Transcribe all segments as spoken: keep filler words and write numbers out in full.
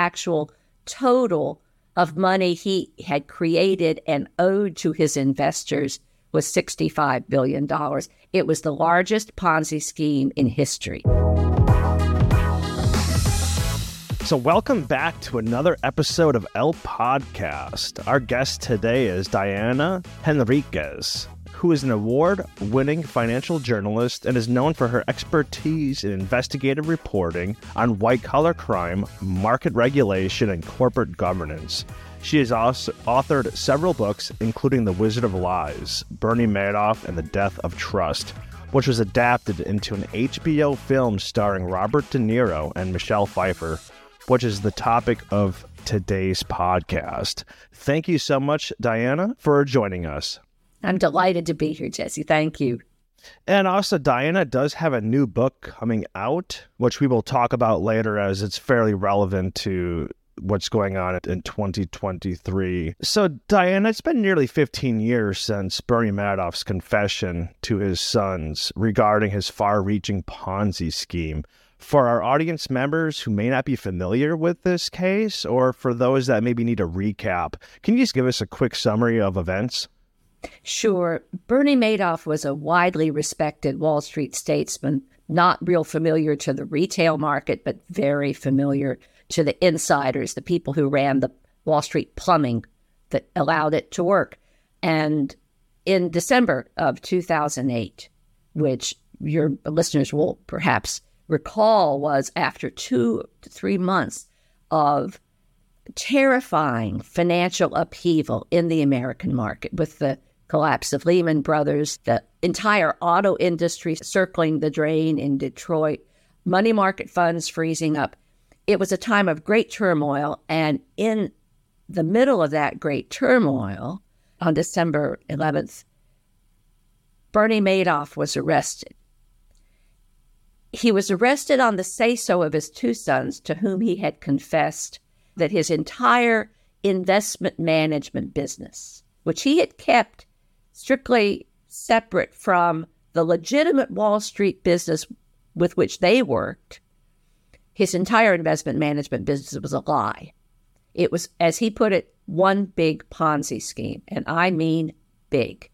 actual total of money he had created and owed to his investors was sixty-five billion dollars. It was the largest Ponzi scheme in history. So welcome back to another episode of El Podcast. Our guest today is Diana Henriques, who is an award-winning financial journalist and is known for her expertise in investigative reporting on white-collar crime, market regulation, and corporate governance. She has also authored several books, including The Wizard of Lies, Bernie Madoff, and The Death of Trust, which was adapted into an H B O film starring Robert De Niro and Michelle Pfeiffer, which is the topic of today's podcast. Thank you so much, Diana, for joining us. I'm delighted to be here, Jesse. Thank you. And also, Diana does have a new book coming out, which we will talk about later as it's fairly relevant to what's going on in twenty twenty-three. So, Diana, it's been nearly fifteen years since Bernie Madoff's confession to his sons regarding his far-reaching Ponzi scheme. For our audience members who may not be familiar with this case, or for those that maybe need a recap, can you just give us a quick summary of events? Sure. Bernie Madoff was a widely respected Wall Street statesman, not real familiar to the retail market, but very familiar to the insiders, the people who ran the Wall Street plumbing that allowed it to work. And in December of two thousand eight, which your listeners will perhaps recall was after two to three months of terrifying financial upheaval in the American market with the collapse of Lehman Brothers, the entire auto industry circling the drain in Detroit, money market funds freezing up. It was a time of great turmoil. And in the middle of that great turmoil, on December eleventh, Bernie Madoff was arrested. He was arrested on the say-so of his two sons, to whom he had confessed that his entire investment management business, which he had kept strictly separate from the legitimate Wall Street business with which they worked, his entire investment management business was a lie. It was, as he put it, one big Ponzi scheme, and I mean big.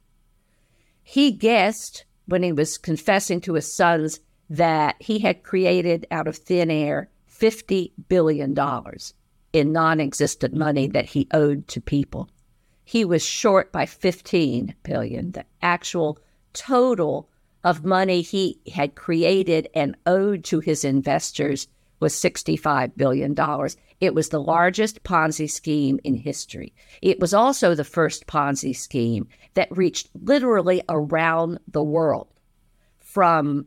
He guessed when he was confessing to his sons that he had created out of thin air fifty billion dollars in non-existent money that he owed to people. He was short by fifteen billion dollars, the actual total of money he had created and owed to his investors was sixty-five billion dollars. It was the largest Ponzi scheme in history. It was also the first Ponzi scheme that reached literally around the world, from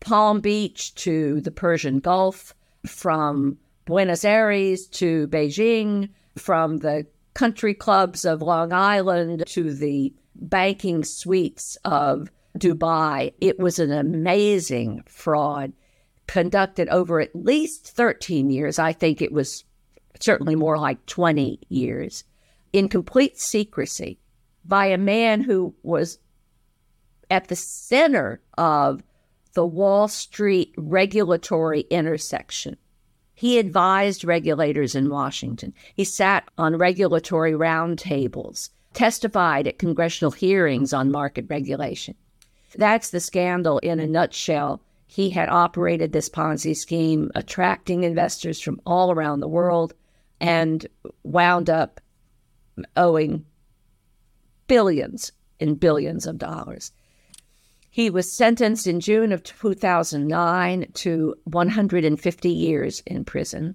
Palm Beach to the Persian Gulf, from Buenos Aires to Beijing, from the country clubs of Long Island to the banking suites of Dubai. It was an amazing fraud conducted over at least thirteen years. I think it was certainly more like twenty years in complete secrecy by a man who was at the center of the Wall Street regulatory intersection. He advised regulators in Washington. He sat on regulatory roundtables, testified at congressional hearings on market regulation. That's the scandal in a nutshell. He had operated this Ponzi scheme, attracting investors from all around the world, and wound up owing billions and billions of dollars. He was sentenced in June of two thousand nine to one hundred fifty years in prison.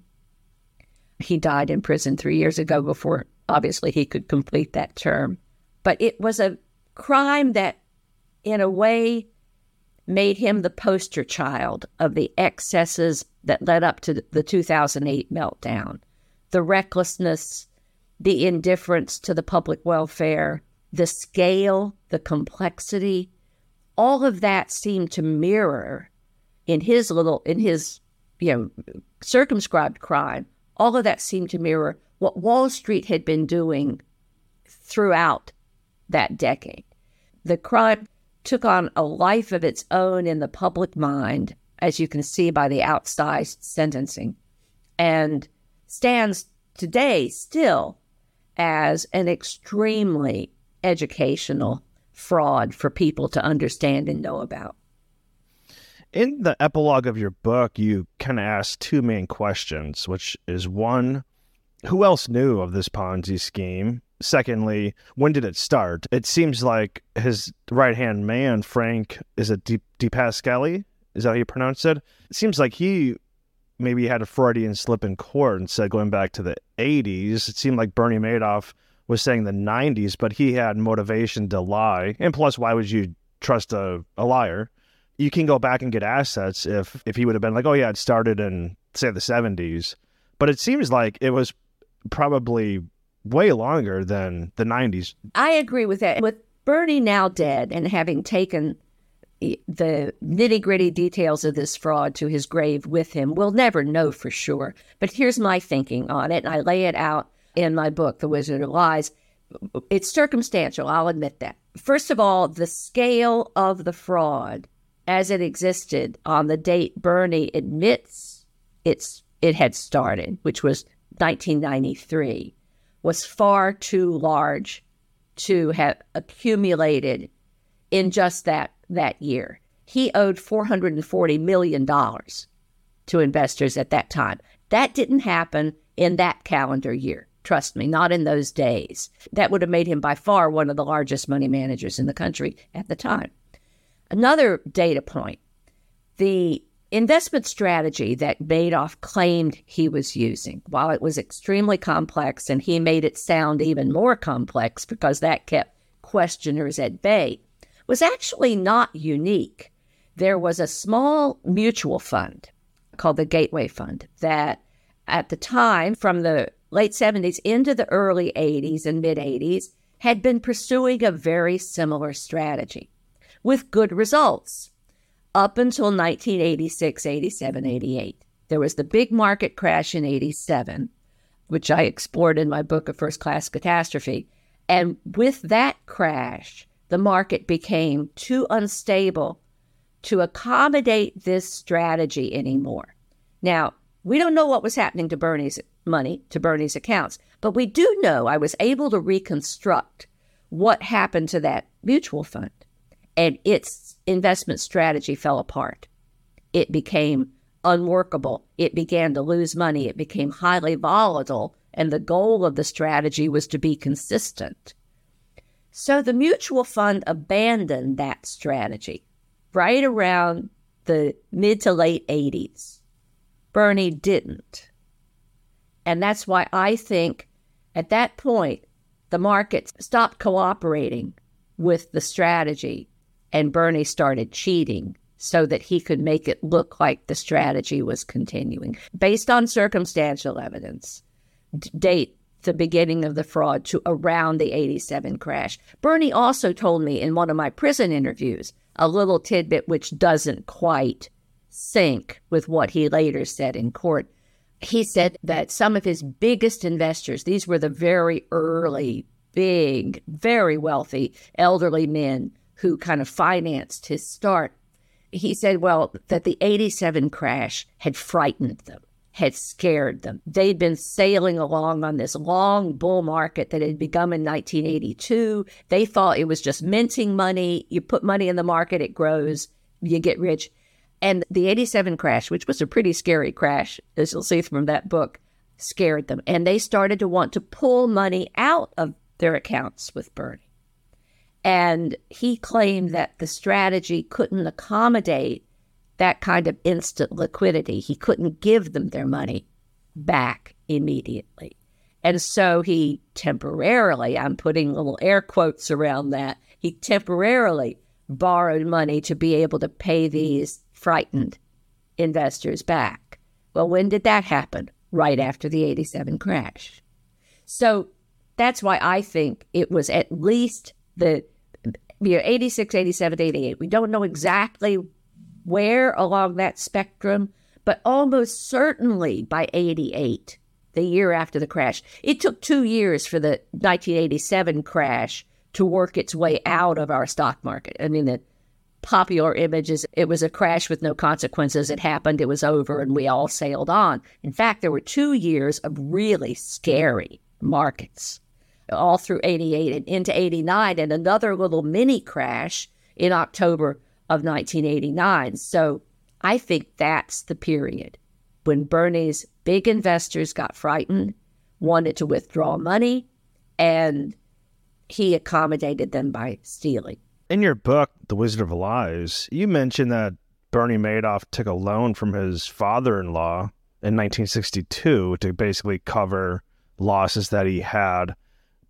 He died in prison three years ago before, obviously, he could complete that term. But it was a crime that, in a way, made him the poster child of the excesses that led up to the two thousand eight meltdown, the recklessness, the indifference to the public welfare, the scale, the complexity. All of that seemed to mirror in his little, in his, you know, circumscribed crime, all of that seemed to mirror what Wall Street had been doing throughout that decade. The crime took on a life of its own in the public mind, as you can see by the outsized sentencing, and stands today still as an extremely educational fraud for people to understand and know about. In the epilogue of your book, you kind of ask two main questions, which is one, who else knew of this Ponzi scheme? Secondly, when did it start? It seems like his right-hand man, Frank, is it DiPascali? Is that how you pronounce it? It seems like he maybe had a Freudian slip in court and said, going back to the eighties, it seemed like Bernie Madoff was saying the nineties, but he had motivation to lie. And plus, why would you trust a, a liar? You can go back and get assets if, if he would have been like, oh yeah, it started in, say, the seventies. But it seems like it was probably way longer than the nineties. I agree with that. With Bernie now dead and having taken the nitty-gritty details of this fraud to his grave with him, we'll never know for sure. But here's my thinking on it, and I lay it out in my book, The Wizard of Lies. It's circumstantial, I'll admit that. First of all, the scale of the fraud as it existed on the date Bernie admits it's it had started, which was nineteen ninety-three, was far too large to have accumulated in just that, that year. He owed four hundred forty million dollars to investors at that time. That didn't happen in that calendar year. Trust me, not in those days. That would have made him by far one of the largest money managers in the country at the time. Another data point, the investment strategy that Madoff claimed he was using, while it was extremely complex, and he made it sound even more complex because that kept questioners at bay, was actually not unique. There was a small mutual fund called the Gateway Fund that at the time, from the late seventies into the early eighties and mid-eighties, had been pursuing a very similar strategy, with good results up until nineteen eighty-six, eighty-seven, eighty-eight. There was the big market crash in eighty-seven, which I explored in my book, A First Class Catastrophe. And with that crash, the market became too unstable to accommodate this strategy anymore. Now, we don't know what was happening to Bernie's money, to Bernie's accounts, but we do know I was able to reconstruct what happened to that mutual fund. And its investment strategy fell apart. It became unworkable. It began to lose money. It became highly volatile. And the goal of the strategy was to be consistent. So the mutual fund abandoned that strategy right around the mid to late eighties. Bernie didn't. And that's why I think at that point, the markets stopped cooperating with the strategy. And Bernie started cheating so that he could make it look like the strategy was continuing. Based on circumstantial evidence, d- date the beginning of the fraud to around the eighty-seven crash. Bernie also told me in one of my prison interviews a little tidbit which doesn't quite sync with what he later said in court. He said that some of his biggest investors, these were the very early, big, very wealthy elderly men, who kind of financed his start, he said, well, that the eighty-seven crash had frightened them, had scared them. They'd been sailing along on this long bull market that had begun in nineteen eighty-two. They thought it was just minting money. You put money in the market, it grows, you get rich. And the eighty-seven crash, which was a pretty scary crash, as you'll see from that book, scared them. And they started to want to pull money out of their accounts with Bernie. And he claimed that the strategy couldn't accommodate that kind of instant liquidity. He couldn't give them their money back immediately. And so he temporarily, I'm putting little air quotes around that, he temporarily borrowed money to be able to pay these frightened investors back. Well, when did that happen? Right after the eighty-seven crash. So that's why I think it was at least the you know, eighty-six, eighty-seven, eighty-eight. We don't know exactly where along that spectrum, but almost certainly by eighty-eight, the year after the crash. It took two years for the nineteen eighty-seven crash to work its way out of our stock market. I mean, the popular image is it was a crash with no consequences. It happened, it was over, and we all sailed on. In fact, there were two years of really scary markets, all through eighty-eight and into eighty-nine, and another little mini crash in October of nineteen eighty-nine. So I think that's the period when Bernie's big investors got frightened, wanted to withdraw money, and he accommodated them by stealing. In your book, The Wizard of Lies, you mentioned that Bernie Madoff took a loan from his father-in-law in nineteen sixty-two to basically cover losses that he had.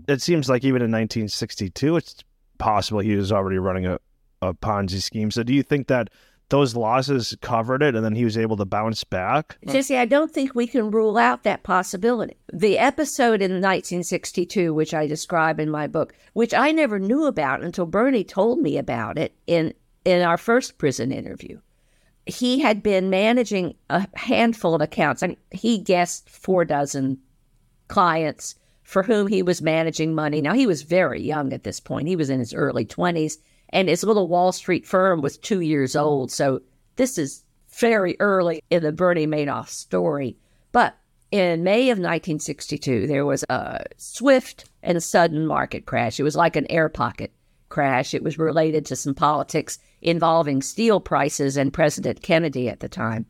It seems like even in nineteen sixty-two, it's possible he was already running a, a Ponzi scheme. So do you think that those losses covered it and then he was able to bounce back? Jesse, I don't think we can rule out that possibility. The episode in nineteen sixty-two, which I describe in my book, which I never knew about until Bernie told me about it in, in our first prison interview. He had been managing a handful of accounts, and he guessed four dozen clients for whom he was managing money. Now, he was very young at this point. He was in his early twenties. And his little Wall Street firm was two years old. So this is very early in the Bernie Madoff story. But in May of nineteen sixty-two, there was a swift and sudden market crash. It was like an air pocket crash. It was related to some politics involving steel prices and President Kennedy at the time.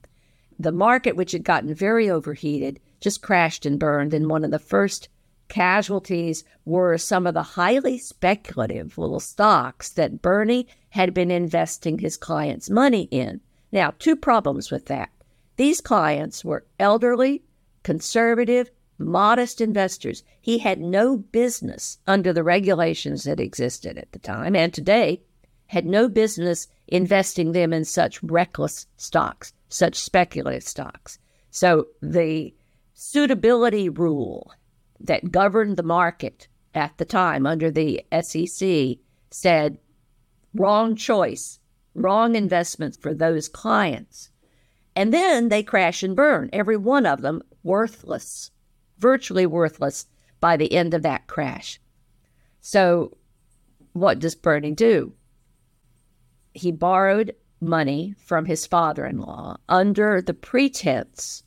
The market, which had gotten very overheated, just crashed and burned. And one of the first casualties were some of the highly speculative little stocks that Bernie had been investing his clients' money in. Now, two problems with that. These clients were elderly, conservative, modest investors. He had no business under the regulations that existed at the time, and today had no business investing them in such reckless stocks, such speculative stocks. So the suitability rule that governed the market at the time under the S E C said wrong choice, wrong investments for those clients. And then they crash and burn, every one of them worthless, virtually worthless by the end of that crash. So what does Bernie do? He borrowed money from his father-in-law under the pretense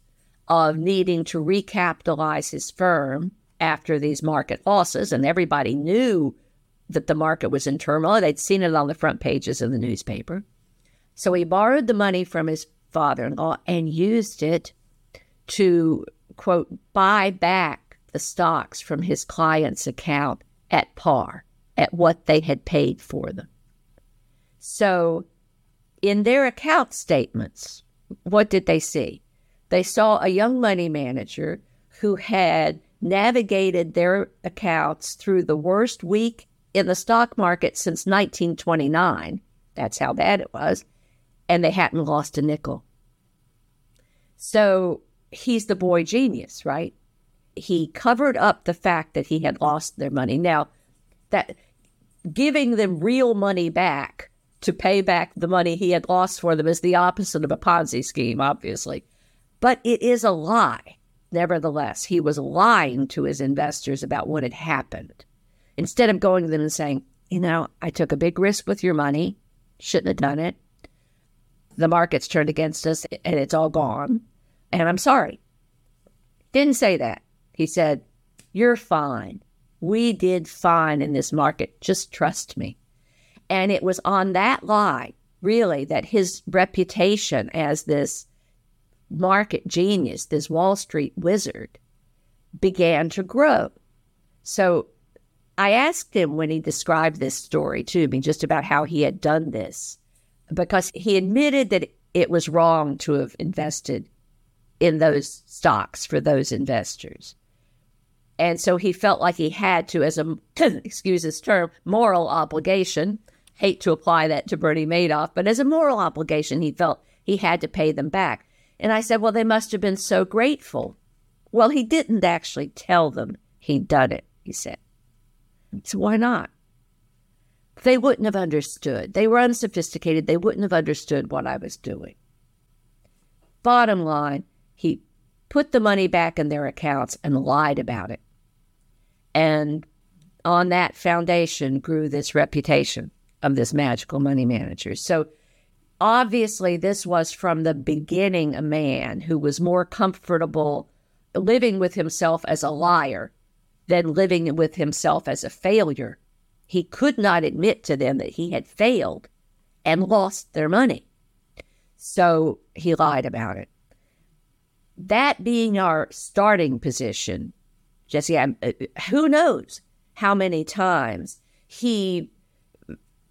of needing to recapitalize his firm after these market losses, and everybody knew that the market was in turmoil. They'd seen it on the front pages of the newspaper. So he borrowed the money from his father-in-law and used it to, quote, buy back the stocks from his client's account at par, at what they had paid for them. So in their account statements, what did they see? They saw a young money manager who had navigated their accounts through the worst week in the stock market since nineteen twenty-nine. That's how bad it was. And they hadn't lost a nickel. So he's the boy genius, right? He covered up the fact that he had lost their money. Now, that giving them real money back to pay back the money he had lost for them is the opposite of a Ponzi scheme, obviously. But it is a lie. Nevertheless, he was lying to his investors about what had happened. Instead of going to them and saying, you know, I took a big risk with your money, shouldn't have done it. The market's turned against us and it's all gone. And I'm sorry. Didn't say that. He said, you're fine. We did fine in this market. Just trust me. And it was on that lie, really, that his reputation as this market genius, this Wall Street wizard, began to grow. So I asked him when he described this story to me just about how he had done this, because he admitted that it was wrong to have invested in those stocks for those investors. And so he felt like he had to, as a, excuse his term, moral obligation, hate to apply that to Bernie Madoff, but as a moral obligation, he felt he had to pay them back. And I said, well, they must have been so grateful. Well, he didn't actually tell them he'd done it, he said. So why not? They wouldn't have understood. They were unsophisticated. They wouldn't have understood what I was doing. Bottom line, he put the money back in their accounts and lied about it. And on that foundation grew this reputation of this magical money manager. So obviously, this was from the beginning a man who was more comfortable living with himself as a liar than living with himself as a failure. He could not admit to them that he had failed and lost their money. So he lied about it. That being our starting position, Jesse, I'm, who knows how many times he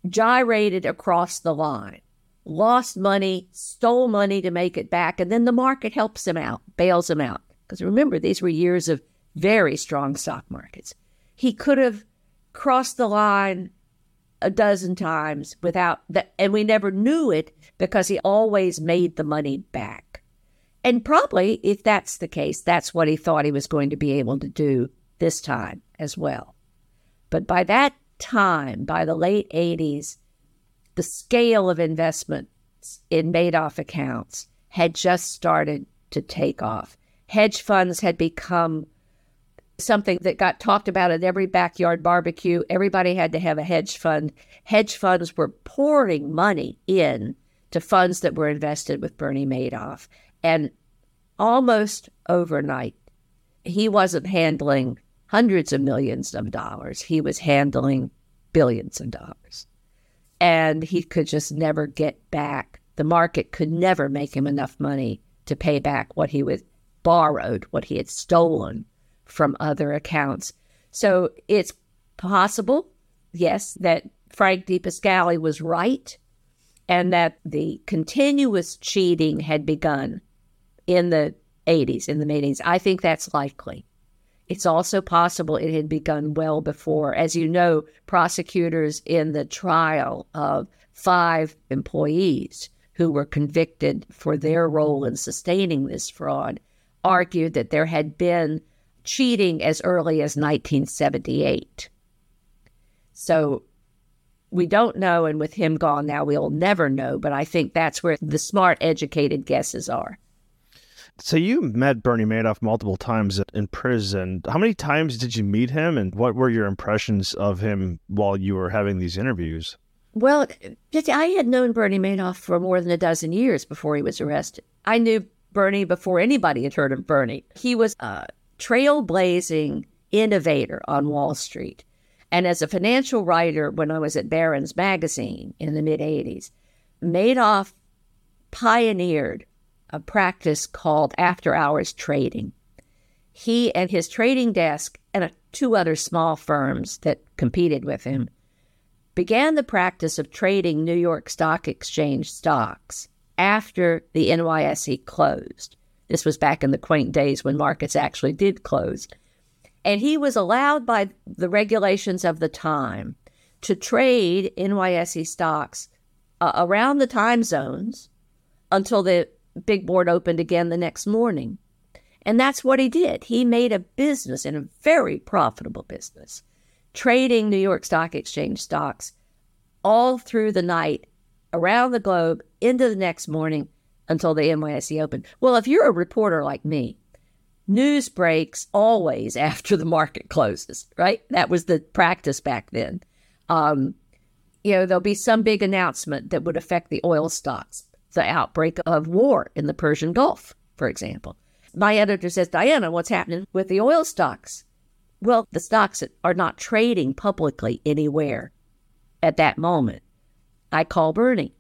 gyrated across the line, lost money, stole money to make it back, and then the market helps him out, bails him out. Because remember, these were years of very strong stock markets. He could have crossed the line a dozen times without that, and we never knew it because he always made the money back. And probably, if that's the case, that's what he thought he was going to be able to do this time as well. But by that time, by the late eighties, the scale of investments in Madoff accounts had just started to take off. Hedge funds had become something that got talked about at every backyard barbecue. Everybody had to have a hedge fund. Hedge funds were pouring money in to funds that were invested with Bernie Madoff. And almost overnight, he wasn't handling hundreds of millions of dollars. He was handling billions of dollars. And he could just never get back. The market could never make him enough money to pay back what he was borrowed, what he had stolen from other accounts. So it's possible, yes, that Frank DiPascali was right and that the continuous cheating had begun in the eighties, in the mid-eighties. I think that's likely. It's also possible it had begun well before. As you know, prosecutors in the trial of five employees who were convicted for their role in sustaining this fraud argued that there had been cheating as early as nineteen seventy-eight. So we don't know, and with him gone now, we'll never know, but I think that's where the smart, educated guesses are. So you met Bernie Madoff multiple times in prison. How many times did you meet him, and what were your impressions of him while you were having these interviews? Well, I had known Bernie Madoff for more than a dozen years before he was arrested. I knew Bernie before anybody had heard of Bernie. He was a trailblazing innovator on Wall Street. And as a financial writer, when I was at Barron's magazine in the mid-eighties, Madoff pioneered a practice called after-hours trading. He and his trading desk and two other small firms that competed with him began the practice of trading New York Stock Exchange stocks after the N Y S E closed. This was back in the quaint days when markets actually did close. And he was allowed by the regulations of the time to trade N Y S E stocks uh, around the time zones until the big board opened again the next morning. And that's what he did. He made a business, and a very profitable business, trading New York Stock Exchange stocks all through the night, around the globe, into the next morning until the N Y S E opened. Well, if you're a reporter like me, news breaks always after the market closes, right? That was the practice back then. Um, you know, there'll be some big announcement that would affect the oil stocks. The outbreak of war in the Persian Gulf, for example. My editor says, Diana, what's happening with the oil stocks? Well, the stocks are not trading publicly anywhere at that moment. I call Bernie,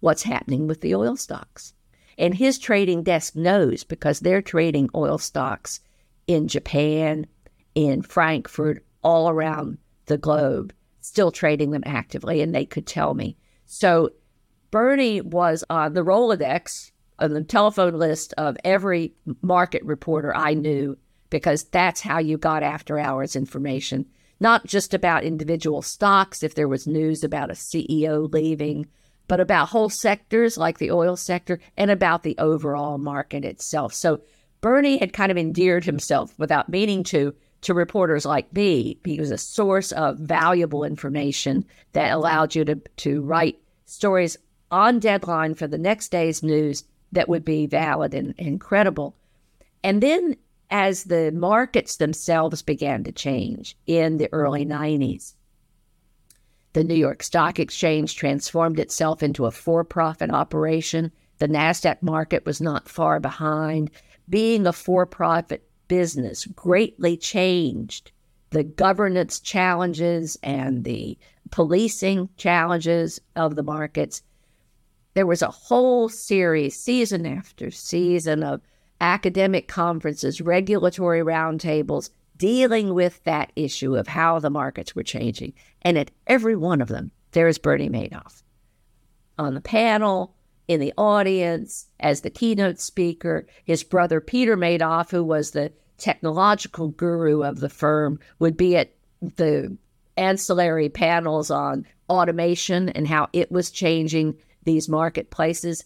what's happening with the oil stocks? And his trading desk knows because they're trading oil stocks in Japan, in Frankfurt, all around the globe, still trading them actively, and they could tell me. So Bernie was on the Rolodex, on the telephone list of every market reporter I knew, because that's how you got after-hours information, not just about individual stocks, if there was news about a C E O leaving, but about whole sectors like the oil sector and about the overall market itself. So Bernie had kind of endeared himself without meaning to, to reporters like me. He was a source of valuable information that allowed you to, to write stories on deadline for the next day's news that would be valid and, and credible. And then as the markets themselves began to change in the early nineties, The New York Stock Exchange transformed itself into a for-profit operation. The Nasdaq market was not far behind. Being a for-profit business greatly changed the governance challenges and the policing challenges of the markets. There was a whole series, season after season, of academic conferences, regulatory roundtables, dealing with that issue of how the markets were changing. And at every one of them, there is Bernie Madoff on the panel, in the audience, as the keynote speaker. His brother, Peter Madoff, who was the technological guru of the firm, would be at the ancillary panels on automation and how it was changing these marketplaces.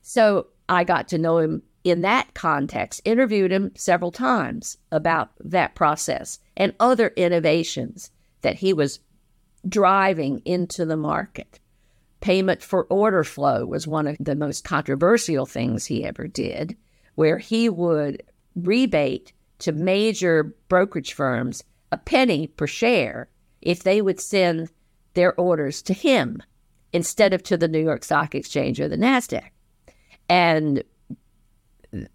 So I got to know him in that context, interviewed him several times about that process and other innovations that he was driving into the market. Payment for order flow was one of the most controversial things he ever did, where he would rebate to major brokerage firms a penny per share if they would send their orders to him instead of to the New York Stock Exchange or the NASDAQ. And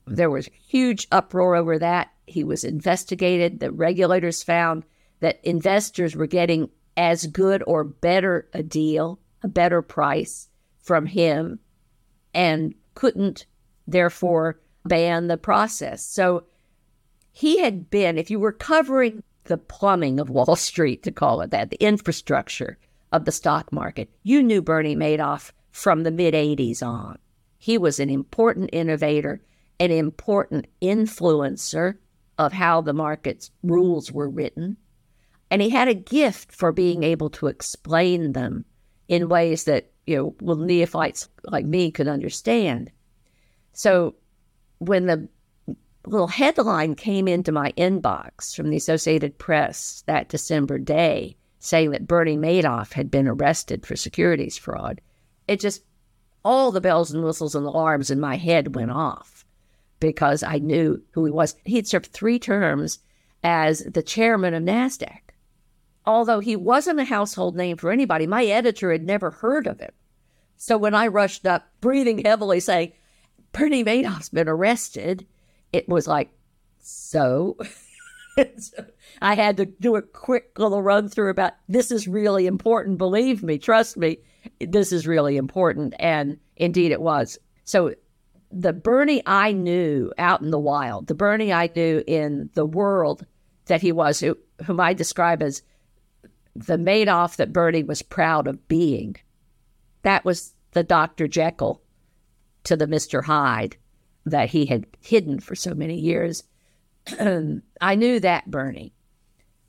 there was huge uproar over that. He was investigated. The regulators found that investors were getting as good or better a deal, a better price from him, and couldn't, therefore, ban the process. So he had been, if you were covering the plumbing of Wall Street, to call it that, the infrastructure of the stock market, you knew Bernie Madoff from the mid-eighties on. He was an important innovator, an important influencer of how the market's rules were written. And he had a gift for being able to explain them in ways that, you know, well, neophytes like me could understand. So when the little headline came into my inbox from the Associated Press that December day saying that Bernie Madoff had been arrested for securities fraud, it just, all the bells and whistles and alarms in my head went off, because I knew who he was. He'd served three terms as the chairman of NASDAQ. Although he wasn't a household name for anybody, my editor had never heard of him. So when I rushed up, breathing heavily, saying, Bernie Madoff's been arrested, it was like, so? So I had to do a quick little run through about, this is really important, believe me, trust me, this is really important. And indeed it was. So the Bernie I knew out in the wild, the Bernie I knew in the world that he was, who, whom I describe as the Madoff that Bernie was proud of being, that was the Doctor Jekyll to the Mister Hyde that he had hidden for so many years. I knew that Bernie.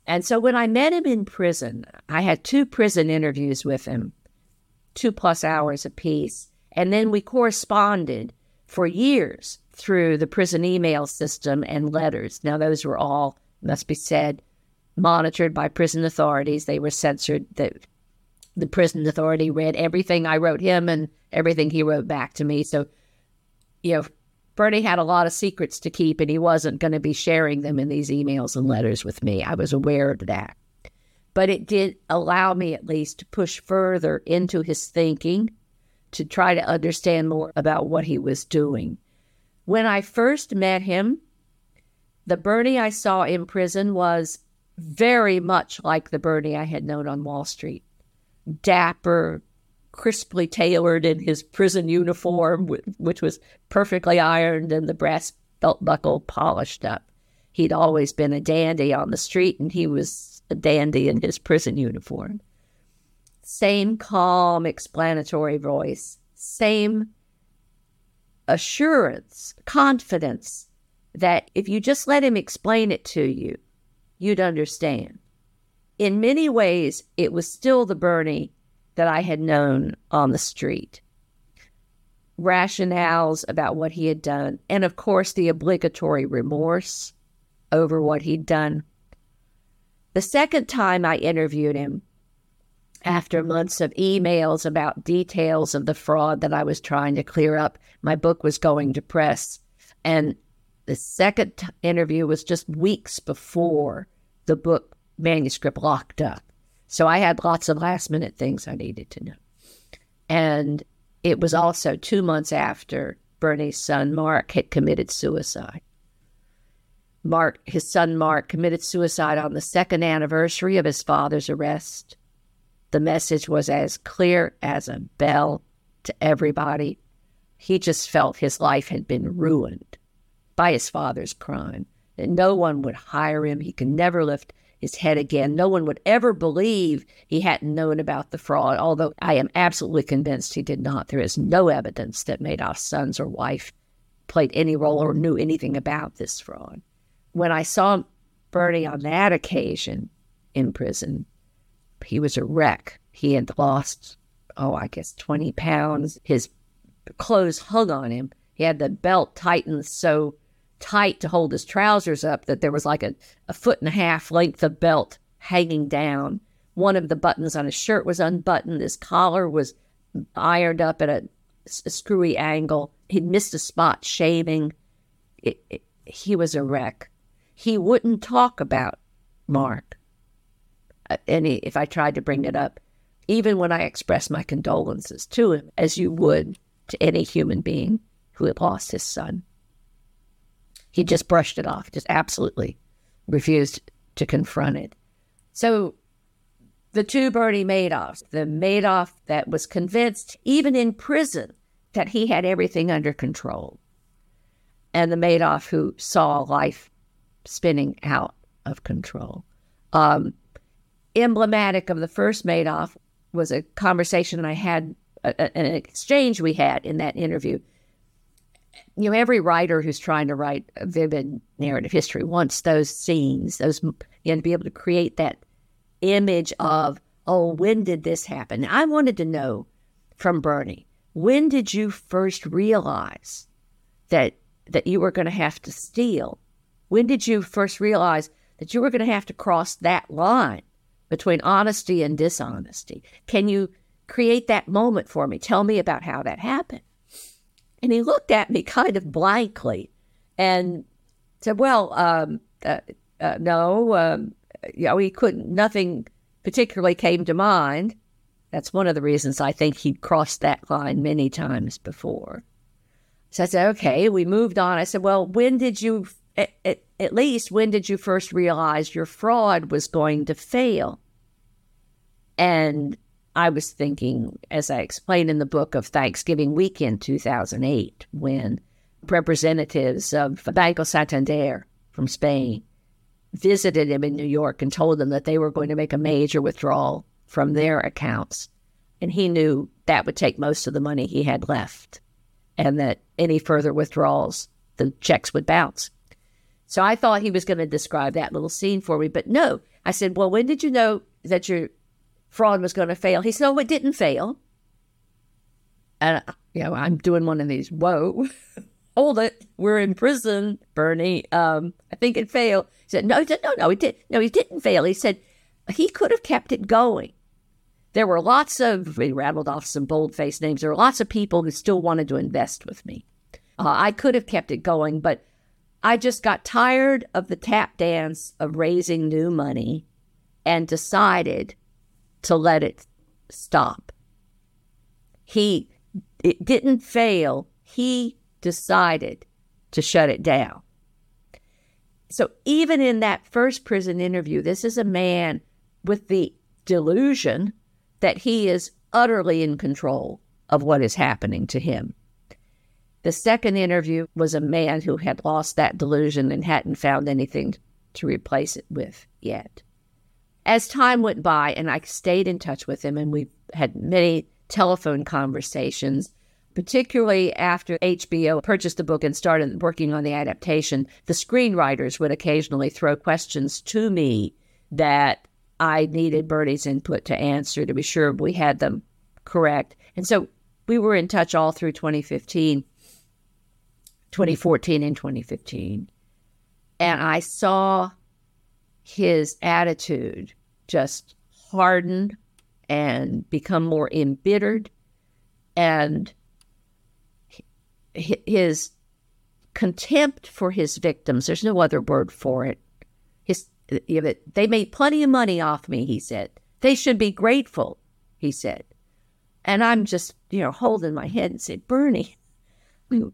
And so when I met him in prison, I had two prison interviews with him, two plus hours apiece. And then we corresponded for years through the prison email system and letters. Now, those were all, must be said, monitored by prison authorities. They were censored. The, the prison authority read everything I wrote him and everything he wrote back to me. So, you know, Bernie had a lot of secrets to keep, and he wasn't going to be sharing them in these emails and letters with me. I was aware of that. But it did allow me at least to push further into his thinking, to try to understand more about what he was doing. When I first met him, the Bernie I saw in prison was very much like the Bernie I had known on Wall Street. Dapper, crisply tailored in his prison uniform, which was perfectly ironed and the brass belt buckle polished up. He'd always been a dandy on the street, and he was a dandy in his prison uniform. Same calm, explanatory voice, same assurance, confidence that if you just let him explain it to you, you'd understand. In many ways, it was still the Bernie that I had known on the street. Rationales about what he had done, and of course, the obligatory remorse over what he'd done. The second time I interviewed him, after months of emails about details of the fraud that I was trying to clear up, my book was going to press. And the second t- interview was just weeks before the book manuscript locked up. So I had lots of last minute things I needed to know. And it was also two months after Bernie's son, Mark, had committed suicide. Mark, his son, Mark, committed suicide on the second anniversary of his father's arrest. The message was as clear as a bell to everybody. He just felt his life had been ruined by his father's crime, that no one would hire him. He could never lift his head again. No one would ever believe he hadn't known about the fraud, although I am absolutely convinced he did not. There is no evidence that Madoff's sons or wife played any role or knew anything about this fraud. When I saw Bernie on that occasion in prison, he was a wreck. He had lost, oh, I guess twenty pounds. His clothes hung on him. He had the belt tightened so tight to hold his trousers up that there was like a, a foot and a half length of belt hanging down. One of the buttons on his shirt was unbuttoned. His collar was ironed up at a, a screwy angle. He'd missed a spot shaving. It, it, he was a wreck. He wouldn't talk about Mark. Uh, and he, if I tried to bring it up, even when I expressed my condolences to him, as you would to any human being who had lost his son. He just brushed it off, just absolutely refused to confront it. So the two Bernie Madoffs, the Madoff that was convinced, even in prison, that he had everything under control, and the Madoff who saw life spinning out of control. Um, emblematic of the first Madoff was a conversation I had, a, a, an exchange we had in that interview. You know, every writer who's trying to write a vivid narrative history wants those scenes, those, you know, to be able to create that image of, oh, when did this happen? I wanted to know from Bernie, when did you first realize that that you were going to have to steal? When did you first realize that you were going to have to cross that line between honesty and dishonesty? Can you create that moment for me? Tell me about how that happened. And he looked at me kind of blankly and said, well, um, uh, uh, no, um, you know, he couldn't, nothing particularly came to mind. That's one of the reasons I think he'd crossed that line many times before. So I said, okay, we moved on. I said, well, when did you, at, at, at least when did you first realize your fraud was going to fail? And I was thinking, as I explained in the book, of Thanksgiving weekend two thousand eight, when representatives of Banco Santander from Spain visited him in New York and told them that they were going to make a major withdrawal from their accounts. And he knew that would take most of the money he had left and that any further withdrawals, the checks would bounce. So I thought he was going to describe that little scene for me, but no. I said, well, when did you know that you're fraud was going to fail? He said, oh, it didn't fail. And, you know, I'm doing one of these, whoa, hold it, we're in prison, Bernie, um, I think it failed. He said, no, no, no, it did. No, he didn't fail. He said, he could have kept it going. There were lots of, we rattled off some bold-faced names, there were lots of people who still wanted to invest with me. Uh, I could have kept it going, but I just got tired of the tap dance of raising new money and decided to let it stop. He, it didn't fail. He decided to shut it down. So even in that first prison interview, this is a man with the delusion that he is utterly in control of what is happening to him. The second interview was a man who had lost that delusion and hadn't found anything to replace it with yet. As time went by, and I stayed in touch with him, and we had many telephone conversations, particularly after H B O purchased the book and started working on the adaptation, the screenwriters would occasionally throw questions to me that I needed Bernie's input to answer to be sure we had them correct. And so we were in touch all through twenty fifteen, twenty fourteen, and twenty fifteen. And I saw his attitude just hardened and become more embittered, and his contempt for his victims, there's no other word for it. His, you know, they made plenty of money off me, he said. They should be grateful, he said. And I'm just, you know, holding my head and said, Bernie,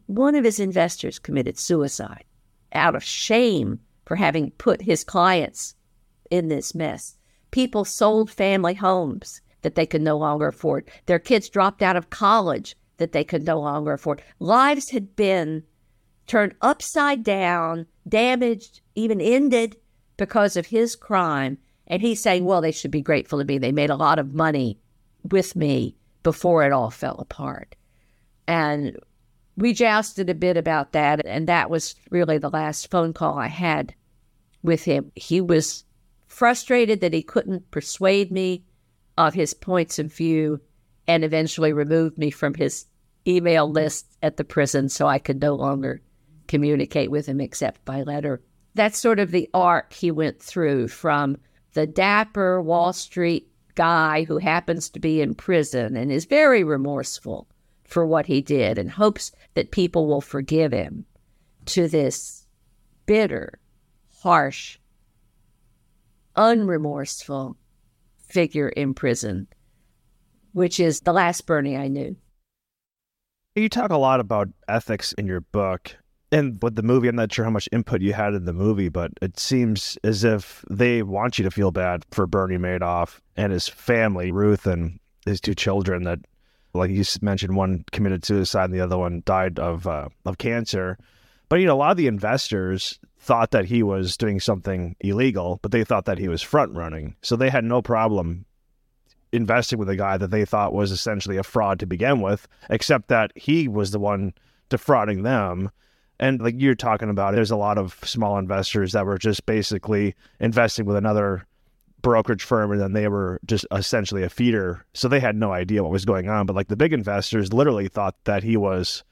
one of his investors committed suicide out of shame for having put his clients in this mess. People sold family homes that they could no longer afford. Their kids dropped out of college that they could no longer afford. Lives had been turned upside down, damaged, even ended because of his crime. And he's saying, well, they should be grateful to me. They made a lot of money with me before it all fell apart. And we jousted a bit about that. And that was really the last phone call I had with him. He was frustrated that he couldn't persuade me of his points of view and eventually removed me from his email list at the prison so I could no longer communicate with him except by letter. That's sort of the arc he went through from the dapper Wall Street guy who happens to be in prison and is very remorseful for what he did and hopes that people will forgive him to this bitter, harsh, unremorseful figure in prison, which is the last Bernie I knew. You talk a lot about ethics in your book. And with the movie, I'm not sure how much input you had in the movie, but it seems as if they want you to feel bad for Bernie Madoff and his family, Ruth and his two children that, like you mentioned, one committed suicide and the other one died of uh, of cancer. But, you know, a lot of the investors thought that he was doing something illegal, but they thought that he was front running. So they had no problem investing with a guy that they thought was essentially a fraud to begin with, except that he was the one defrauding them. And like you're talking about, there's a lot of small investors that were just basically investing with another brokerage firm, and then they were just essentially a feeder. So they had no idea what was going on. But like the big investors literally thought that he was,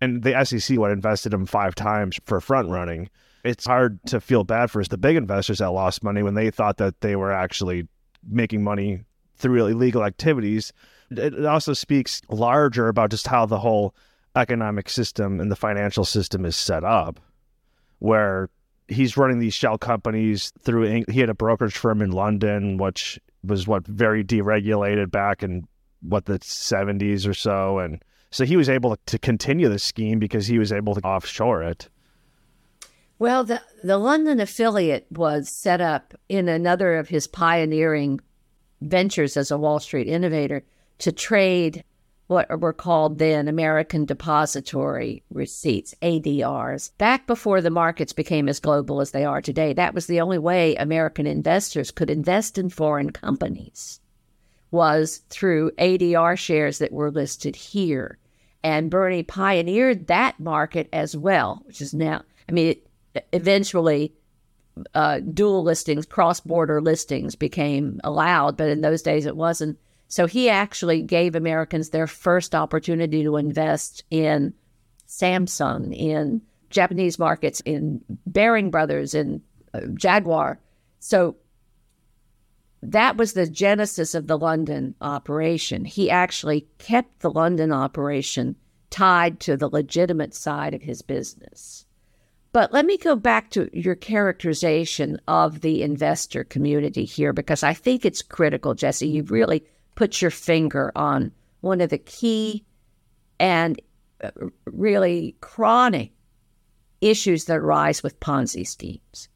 and the S E C would invested him five times for front running. It's hard to feel bad for us, the big investors that lost money when they thought that they were actually making money through illegal activities. It also speaks larger about just how the whole economic system and the financial system is set up, where he's running these shell companies through. He had a brokerage firm in London, which was what very deregulated back in what the seventies or so, and so he was able to continue the scheme because he was able to offshore it. Well, the the London affiliate was set up in another of his pioneering ventures as a Wall Street innovator to trade what were called then American Depository Receipts, A D Rs. Back before the markets became as global as they are today, that was the only way American investors could invest in foreign companies, was through A D R shares that were listed here. And Bernie pioneered that market as well, which is now, I mean, it, eventually uh, dual listings, cross-border listings became allowed, but in those days it wasn't. So he actually gave Americans their first opportunity to invest in Samsung, in Japanese markets, in Baring Brothers, in uh, Jaguar. So that was the genesis of the London operation. He actually kept the London operation tied to the legitimate side of his business. But let me go back to your characterization of the investor community here, because I think it's critical, Jesse. You've really put your finger on one of the key and really chronic issues that arise with Ponzi schemes.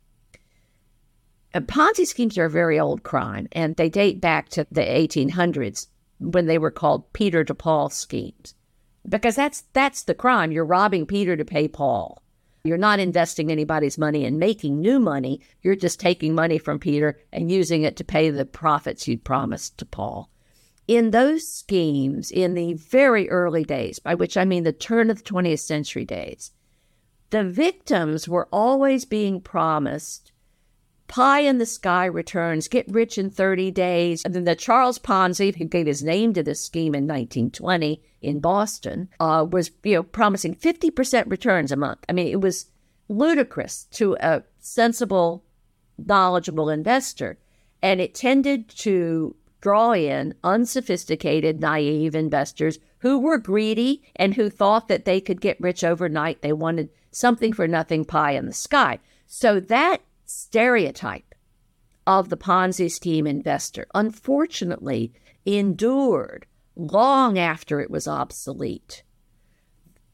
And Ponzi schemes are a very old crime, and they date back to the eighteen hundreds when they were called Peter to Paul schemes, because that's that's the crime. You're robbing Peter to pay Paul. You're not investing anybody's money and making new money. You're just taking money from Peter and using it to pay the profits you'd promised to Paul. In those schemes, in the very early days, by which I mean the turn of the twentieth century days, the victims were always being promised pie-in-the-sky returns, get rich in thirty days. And then the Charles Ponzi, who gave his name to this scheme in nineteen twenty in Boston, uh, was you know promising fifty percent returns a month. I mean, it was ludicrous to a sensible, knowledgeable investor, and it tended to draw in unsophisticated, naive investors who were greedy and who thought that they could get rich overnight. They wanted something for nothing, pie in the sky. So that stereotype of the Ponzi scheme investor, unfortunately, endured long after it was obsolete.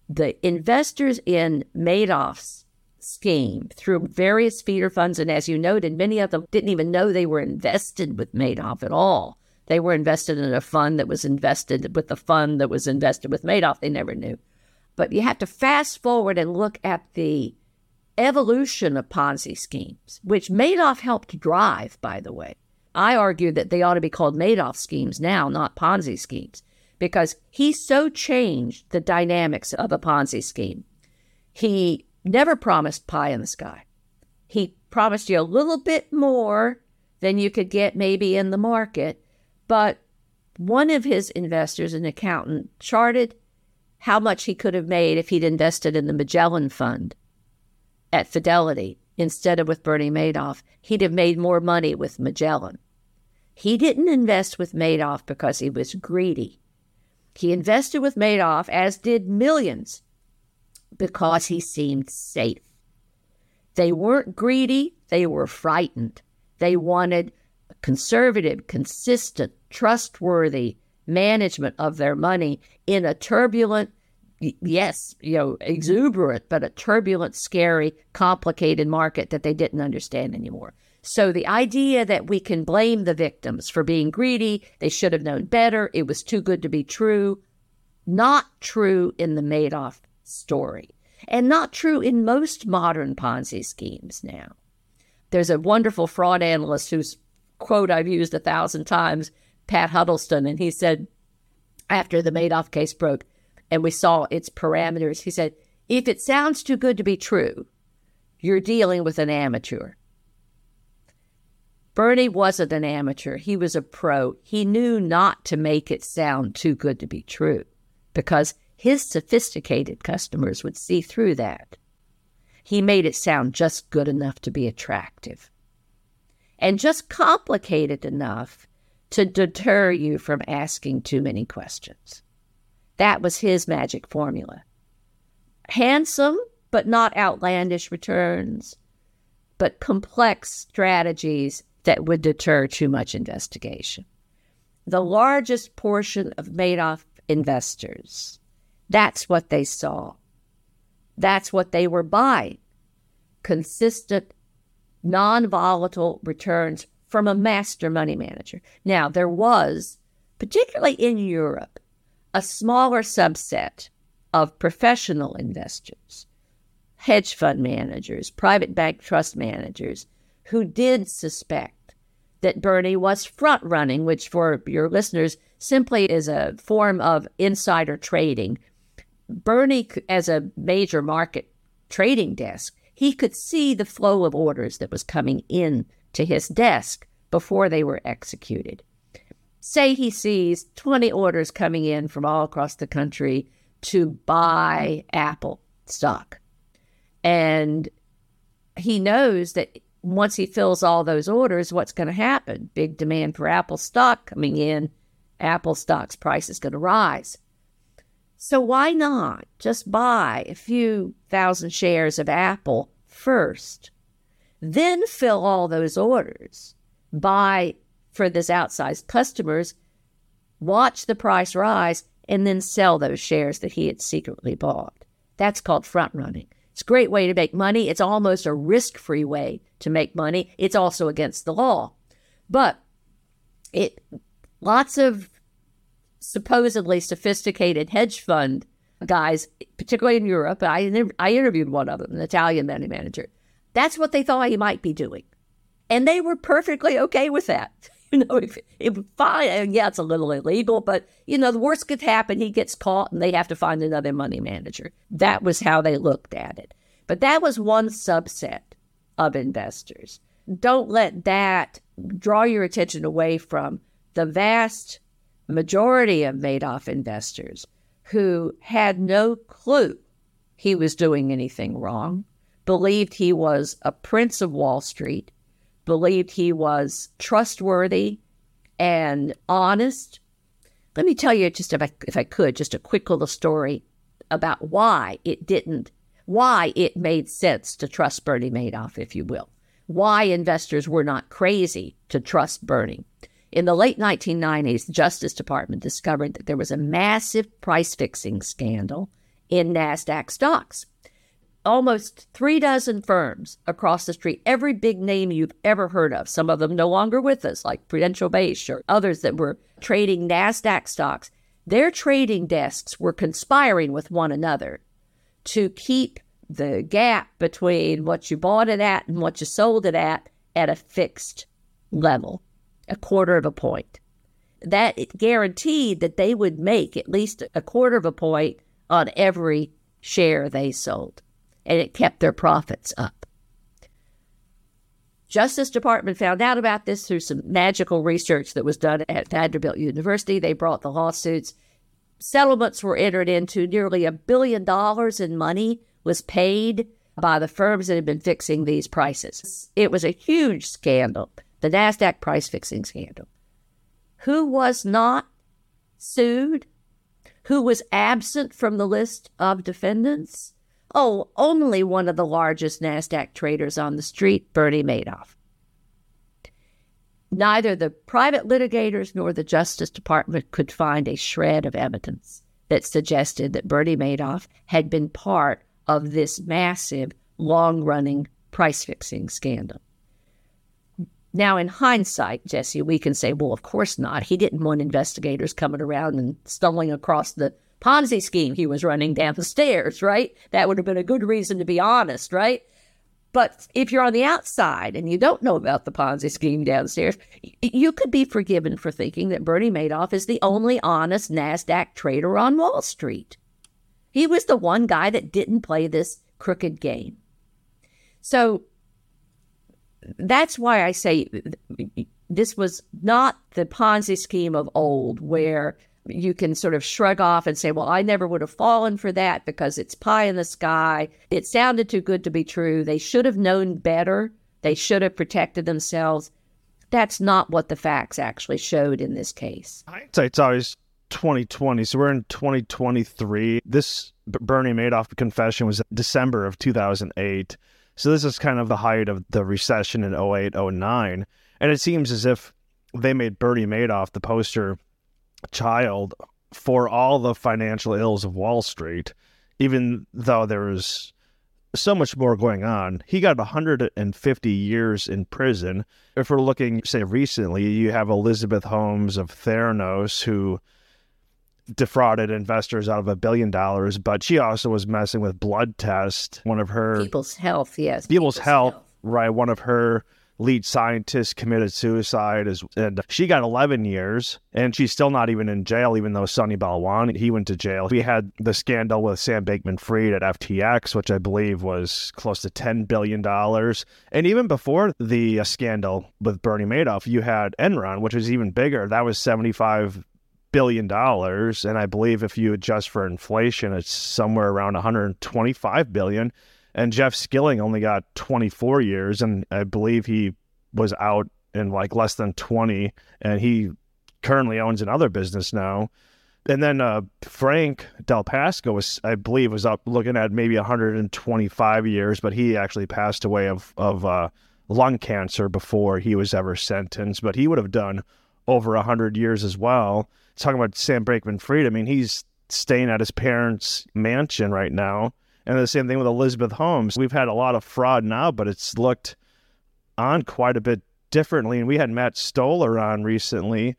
The investors in Madoff's scheme through various feeder funds, and as you noted, many of them didn't even know they were invested with Madoff at all. They were invested in a fund that was invested with the fund that was invested with Madoff. They never knew. But you have to fast forward and look at the evolution of Ponzi schemes, which Madoff helped drive, by the way. I argue that they ought to be called Madoff schemes now, not Ponzi schemes, because he so changed the dynamics of a Ponzi scheme. He never promised pie in the sky. He promised you a little bit more than you could get maybe in the market, but one of his investors, an accountant, charted how much he could have made if he'd invested in the Magellan Fund at Fidelity instead of with Bernie Madoff. He'd have made more money with Magellan. He didn't invest with Madoff because he was greedy. He invested with Madoff, as did millions, because he seemed safe. They weren't greedy. They were frightened. They wanted a conservative, consistent, trustworthy management of their money in a turbulent, yes, you know, exuberant, but a turbulent, scary, complicated market that they didn't understand anymore. So the idea that we can blame the victims for being greedy, they should have known better, it was too good to be true, not true in the Madoff story, and not true in most modern Ponzi schemes now. There's a wonderful fraud analyst whose quote I've used a thousand times, Pat Huddleston, and he said, after the Madoff case broke and we saw its parameters, he said, if it sounds too good to be true, you're dealing with an amateur. Bernie wasn't an amateur. He was a pro. He knew not to make it sound too good to be true because his sophisticated customers would see through that. He made it sound just good enough to be attractive and just complicated enough to deter you from asking too many questions. That was his magic formula. Handsome, but not outlandish returns, but complex strategies that would deter too much investigation. The largest portion of Madoff investors, that's what they saw. That's what they were buying. Consistent, non-volatile returns from a master money manager. Now, there was, particularly in Europe, a smaller subset of professional investors, hedge fund managers, private bank trust managers, who did suspect that Bernie was front-running, which for your listeners simply is a form of insider trading. Bernie, as a major market trading desk, he could see the flow of orders that was coming in to his desk before they were executed. Say he sees twenty orders coming in from all across the country to buy Apple stock. And he knows that once he fills all those orders, what's going to happen? Big demand for Apple stock coming in. Apple stock's price is going to rise. So why not just buy a few thousand shares of Apple first? Then fill all those orders, buy for this outsized customers, watch the price rise, and then sell those shares that he had secretly bought. That's called front running. It's a great way to make money. It's almost a risk-free way to make money. It's also against the law. But it lots of supposedly sophisticated hedge fund guys, particularly in Europe, I, I interviewed one of them, an Italian money manager. That's what they thought he might be doing. And they were perfectly okay with that. You know, if, if fine, yeah, it's a little illegal, but, you know, the worst could happen. He gets caught and they have to find another money manager. That was how they looked at it. But that was one subset of investors. Don't let that draw your attention away from the vast majority of Madoff investors who had no clue he was doing anything wrong, believed he was a prince of Wall Street, believed he was trustworthy and honest. Let me tell you just, if I, if I could, just a quick little story about why it didn't, why it made sense to trust Bernie Madoff, if you will. why investors were not crazy to trust Bernie. In the late nineteen nineties, the Justice Department discovered that there was a massive price-fixing scandal in Nasdaq stocks. Almost three dozen firms across the street, every big name you've ever heard of, some of them no longer with us, like Prudential Base or others that were trading Nasdaq stocks, their trading desks were conspiring with one another to keep the gap between what you bought it at and what you sold it at at a fixed level, a quarter of a point. That it guaranteed that they would make at least a quarter of a point on every share they sold. And it kept their profits up. Justice Department found out about this through some magical research that was done at Vanderbilt University. They brought the lawsuits. Settlements were entered into. Nearly a billion dollars in money was paid by the firms that had been fixing these prices. It was a huge scandal, the Nasdaq price-fixing scandal. Who was not sued? Who was absent from the list of defendants? Oh, only one of the largest Nasdaq traders on the street, Bernie Madoff. Neither the private litigators nor the Justice Department could find a shred of evidence that suggested that Bernie Madoff had been part of this massive, long-running price-fixing scandal. Now, in hindsight, Jesse, we can say, well, of course not. He didn't want investigators coming around and stumbling across the Ponzi scheme he was running down the stairs, right? That would have been a good reason to be honest, right? But if you're on the outside and you don't know about the Ponzi scheme downstairs, you could be forgiven for thinking that Bernie Madoff is the only honest NASDAQ trader on Wall Street. He was the one guy that didn't play this crooked game. So that's why I say this was not the Ponzi scheme of old where you can sort of shrug off and say, well, I never would have fallen for that because it's pie in the sky. It sounded too good to be true. They should have known better. They should have protected themselves. That's not what the facts actually showed in this case. Hindsight's always twenty twenty. So we're in twenty twenty-three. This Bernie Madoff confession was December of two thousand eight. So this is kind of the height of the recession in oh eight, oh nine. And it seems as if they made Bernie Madoff the poster child for all the financial ills of Wall Street, even though there was so much more going on. He got one hundred fifty years in prison. If we're looking, say, recently, you have Elizabeth Holmes of Theranos, who defrauded investors out of a billion dollars, but she also was messing with blood tests. One of her... People's Health, yes. People's, People's Health, Health, right. One of her lead scientist committed suicide, as, and she got eleven years, and she's still not even in jail, even though Sonny Balwani, he went to jail. We had the scandal with Sam Bankman-Fried at F T X, which I believe was close to ten billion dollars. And even before the scandal with Bernie Madoff, you had Enron, which was even bigger. That was seventy-five billion dollars, and I believe if you adjust for inflation, it's somewhere around one hundred twenty-five billion dollars. And Jeff Skilling only got twenty-four years, and I believe he was out in like less than twenty, and he currently owns another business now. And then uh, Frank DiPascali was, I believe, was up looking at maybe one hundred twenty-five years, but he actually passed away of, of uh, lung cancer before he was ever sentenced, but he would have done over one hundred years as well. Talking about Sam Bankman-Fried, I mean, he's staying at his parents' mansion right now. And the same thing with Elizabeth Holmes. We've had a lot of fraud now, but it's looked on quite a bit differently. And we had Matt Stoller on recently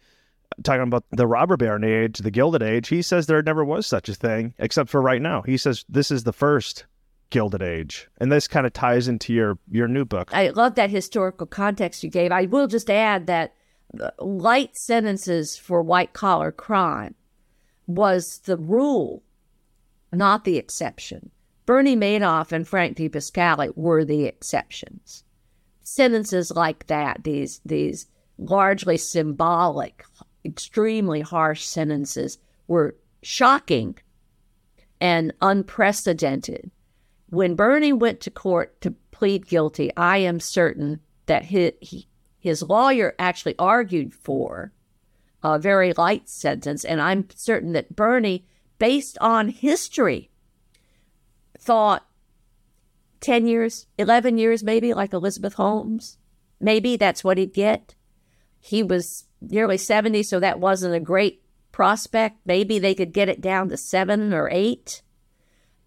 talking about the robber baron age, the Gilded Age. He says there never was such a thing, except for right now. He says this is the first Gilded Age. And this kind of ties into your, your new book. I love that historical context you gave. I will just add that light sentences for white-collar crime was the rule, not the exception. Bernie Madoff and Frank DiPascali were the exceptions. Sentences like that, these these largely symbolic, extremely harsh sentences, were shocking and unprecedented. When Bernie went to court to plead guilty, I am certain that his, he, his lawyer actually argued for a very light sentence, and I'm certain that Bernie, based on history, thought ten years, eleven years, maybe, like Elizabeth Holmes. Maybe that's what he'd get. He was nearly seventy, so that wasn't a great prospect. Maybe they could get it down to seven or eight.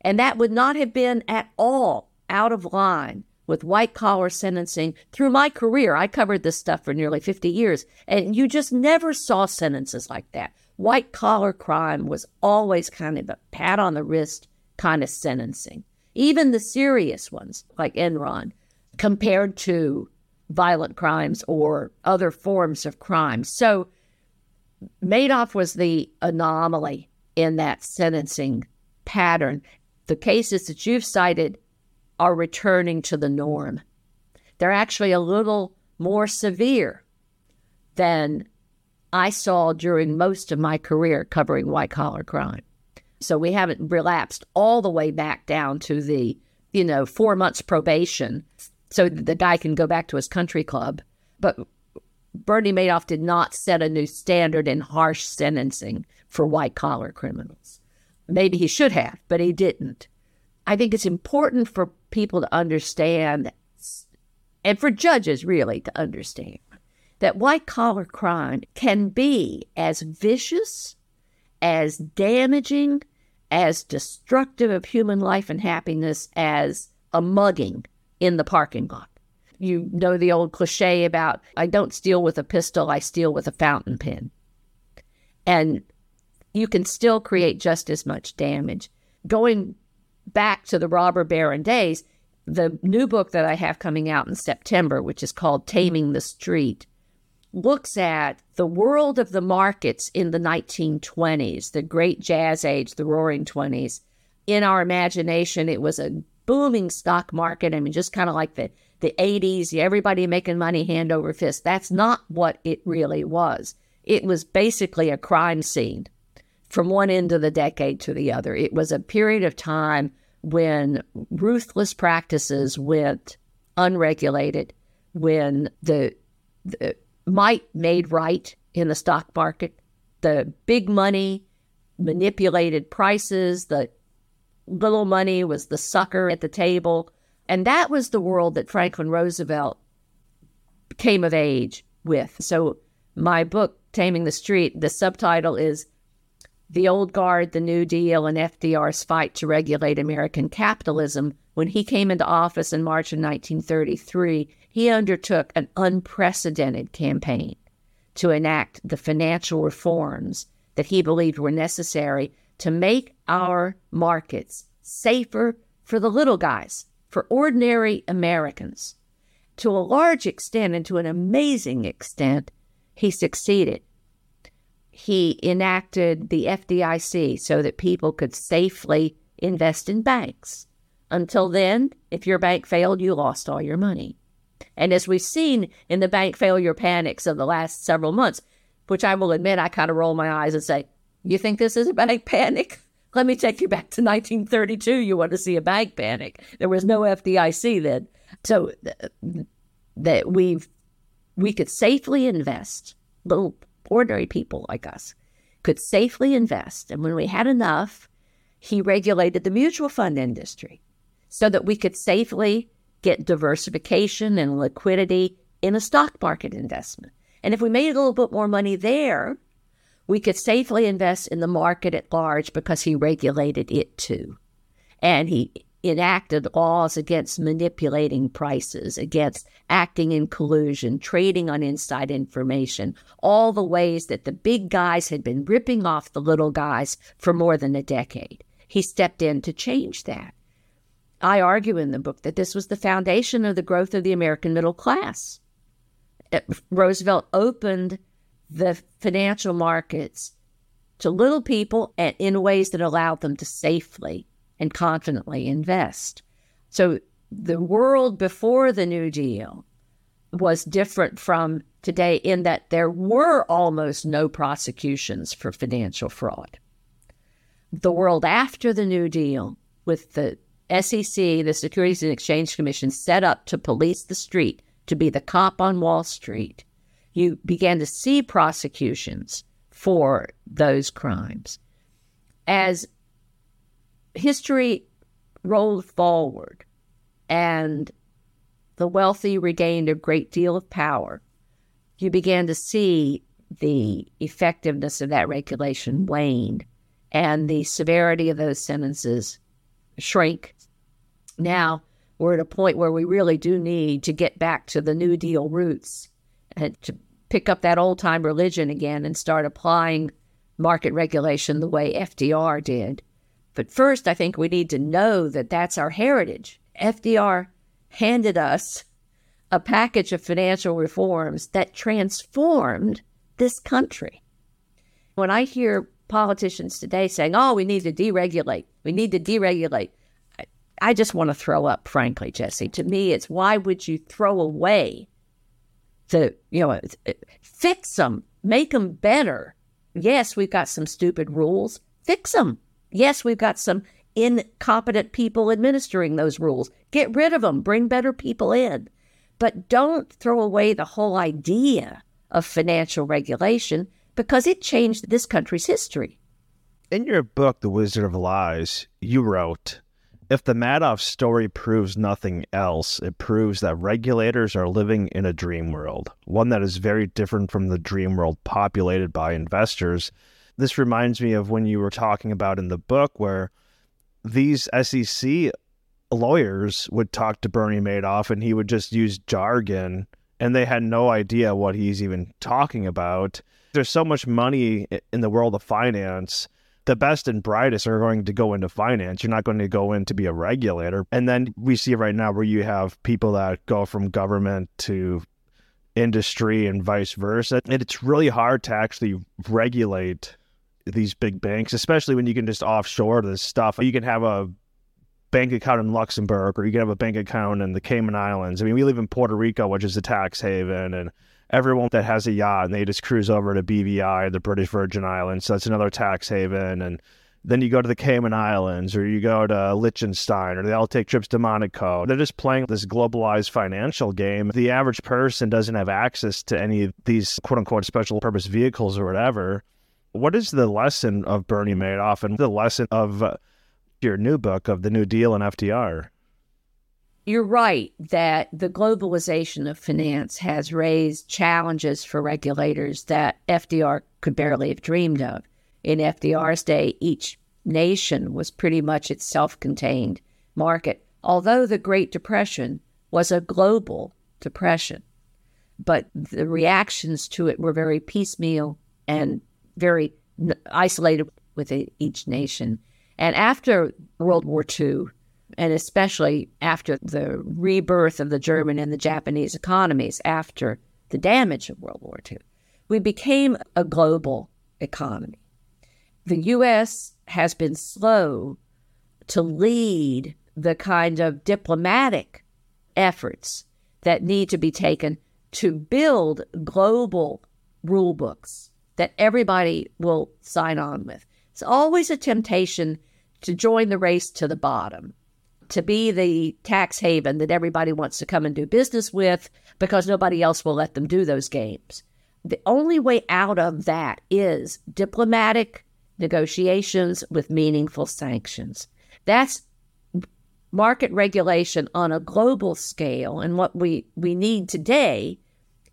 And that would not have been at all out of line with white-collar sentencing. Through my career, I covered this stuff for nearly fifty years, and you just never saw sentences like that. White-collar crime was always kind of a pat-on-the-wrist kind of sentencing, even the serious ones like Enron, compared to violent crimes or other forms of crime. So Madoff was the anomaly in that sentencing pattern. The cases that you've cited are returning to the norm. They're actually a little more severe than I saw during most of my career covering white-collar crime. So we haven't relapsed all the way back down to the, you know, four months probation so the guy can go back to his country club. But Bernie Madoff did not set a new standard in harsh sentencing for white-collar criminals. Maybe he should have, but he didn't. I think it's important for people to understand, and for judges really to understand, that white-collar crime can be as vicious, as damaging, as destructive of human life and happiness as a mugging in the parking lot. You know the old cliche about, I don't steal with a pistol, I steal with a fountain pen. And you can still create just as much damage. Going back to the robber baron days, the new book that I have coming out in September, which is called Taming the Street, looks at the world of the markets in the nineteen twenties, the great jazz age, the roaring twenties. In our imagination, it was a booming stock market. I mean, just kind of like the, the eighties, everybody making money hand over fist. That's not what it really was. It was basically a crime scene from one end of the decade to the other. It was a period of time when ruthless practices went unregulated, when the, the might made right in the stock market, the big money manipulated prices, the little money was the sucker at the table. And that was the world that Franklin Roosevelt came of age with. So my book, Taming the Street, the subtitle is The Old Guard, the New Deal, and F D R's Fight to Regulate American Capitalism. When he came into office in March of nineteen thirty-three, he undertook an unprecedented campaign to enact the financial reforms that he believed were necessary to make our markets safer for the little guys, for ordinary Americans. To a large extent and to an amazing extent, he succeeded. He enacted the F D I C so that people could safely invest in banks. Until then, if your bank failed, you lost all your money. And as we've seen in the bank failure panics of the last several months, which I will admit I kind of roll my eyes and say, you think this is a bank panic? Let me take you back to nineteen thirty-two. You want to see a bank panic. There was no F D I C then. So th- that we've, we could safely invest. Little ordinary people like us could safely invest. And when we had enough, he regulated the mutual fund industry so that we could safely get diversification and liquidity in a stock market investment. And if we made a little bit more money there, we could safely invest in the market at large because he regulated it too. And he enacted laws against manipulating prices, against acting in collusion, trading on inside information, all the ways that the big guys had been ripping off the little guys for more than a decade. He stepped in to change that. I argue in the book that this was the foundation of the growth of the American middle class. Roosevelt opened the financial markets to little people and in ways that allowed them to safely and confidently invest. So the world before the New Deal was different from today in that there were almost no prosecutions for financial fraud. The world after the New Deal, with the S E C, the Securities and Exchange Commission, set up to police the street, to be the cop on Wall Street, you began to see prosecutions for those crimes. As history rolled forward and the wealthy regained a great deal of power, you began to see the effectiveness of that regulation waned and the severity of those sentences shrink. Now we're at a point where we really do need to get back to the New Deal roots and to pick up that old-time religion again and start applying market regulation the way F D R did. But first, I think we need to know that that's our heritage. F D R handed us a package of financial reforms that transformed this country. When I hear politicians today saying, oh, we need to deregulate, we need to deregulate, I, I just want to throw up, frankly, Jesse. To me, it's why would you throw away the, you know, fix them, make them better. Yes, we've got some stupid rules. Fix them. Yes, we've got some incompetent people administering those rules. Get rid of them. Bring better people in. But don't throw away the whole idea of financial regulation because it changed this country's history. In your book, The Wizard of Lies, you wrote, if the Madoff story proves nothing else, it proves that regulators are living in a dream world, one that is very different from the dream world populated by investors. This reminds me of when you were talking about in the book where these S E C lawyers would talk to Bernie Madoff and he would just use jargon and they had no idea what he's even talking about. There's so much money in the world of finance. The best and brightest are going to go into finance. You're not going to go in to be a regulator. And then we see right now where you have people that go from government to industry and vice versa. And it's really hard to actually regulate these big banks, especially when you can just offshore this stuff. You can have a bank account in Luxembourg or you can have a bank account in the Cayman Islands. I mean, we live in Puerto Rico, which is a tax haven, and everyone that has a yacht and they just cruise over to B V I, the British Virgin Islands. So that's another tax haven. And then you go to the Cayman Islands or you go to Liechtenstein or they all take trips to Monaco. They're just playing this globalized financial game. The average person doesn't have access to any of these quote unquote special purpose vehicles or whatever. What is the lesson of Bernie Madoff and the lesson of uh, your new book of The New Deal and F D R? You're right that the globalization of finance has raised challenges for regulators that F D R could barely have dreamed of. In F D R's day, each nation was pretty much its self-contained market, although the Great Depression was a global depression. But the reactions to it were very piecemeal and very isolated within each nation. And after World War Two, and especially after the rebirth of the German and the Japanese economies after the damage of World War Two, we became a global economy. The U S has been slow to lead the kind of diplomatic efforts that need to be taken to build global rule books that everybody will sign on with. It's always a temptation to join the race to the bottom, to be the tax haven that everybody wants to come and do business with because nobody else will let them do those games. The only way out of that is diplomatic negotiations with meaningful sanctions. That's market regulation on a global scale. And what we, we need today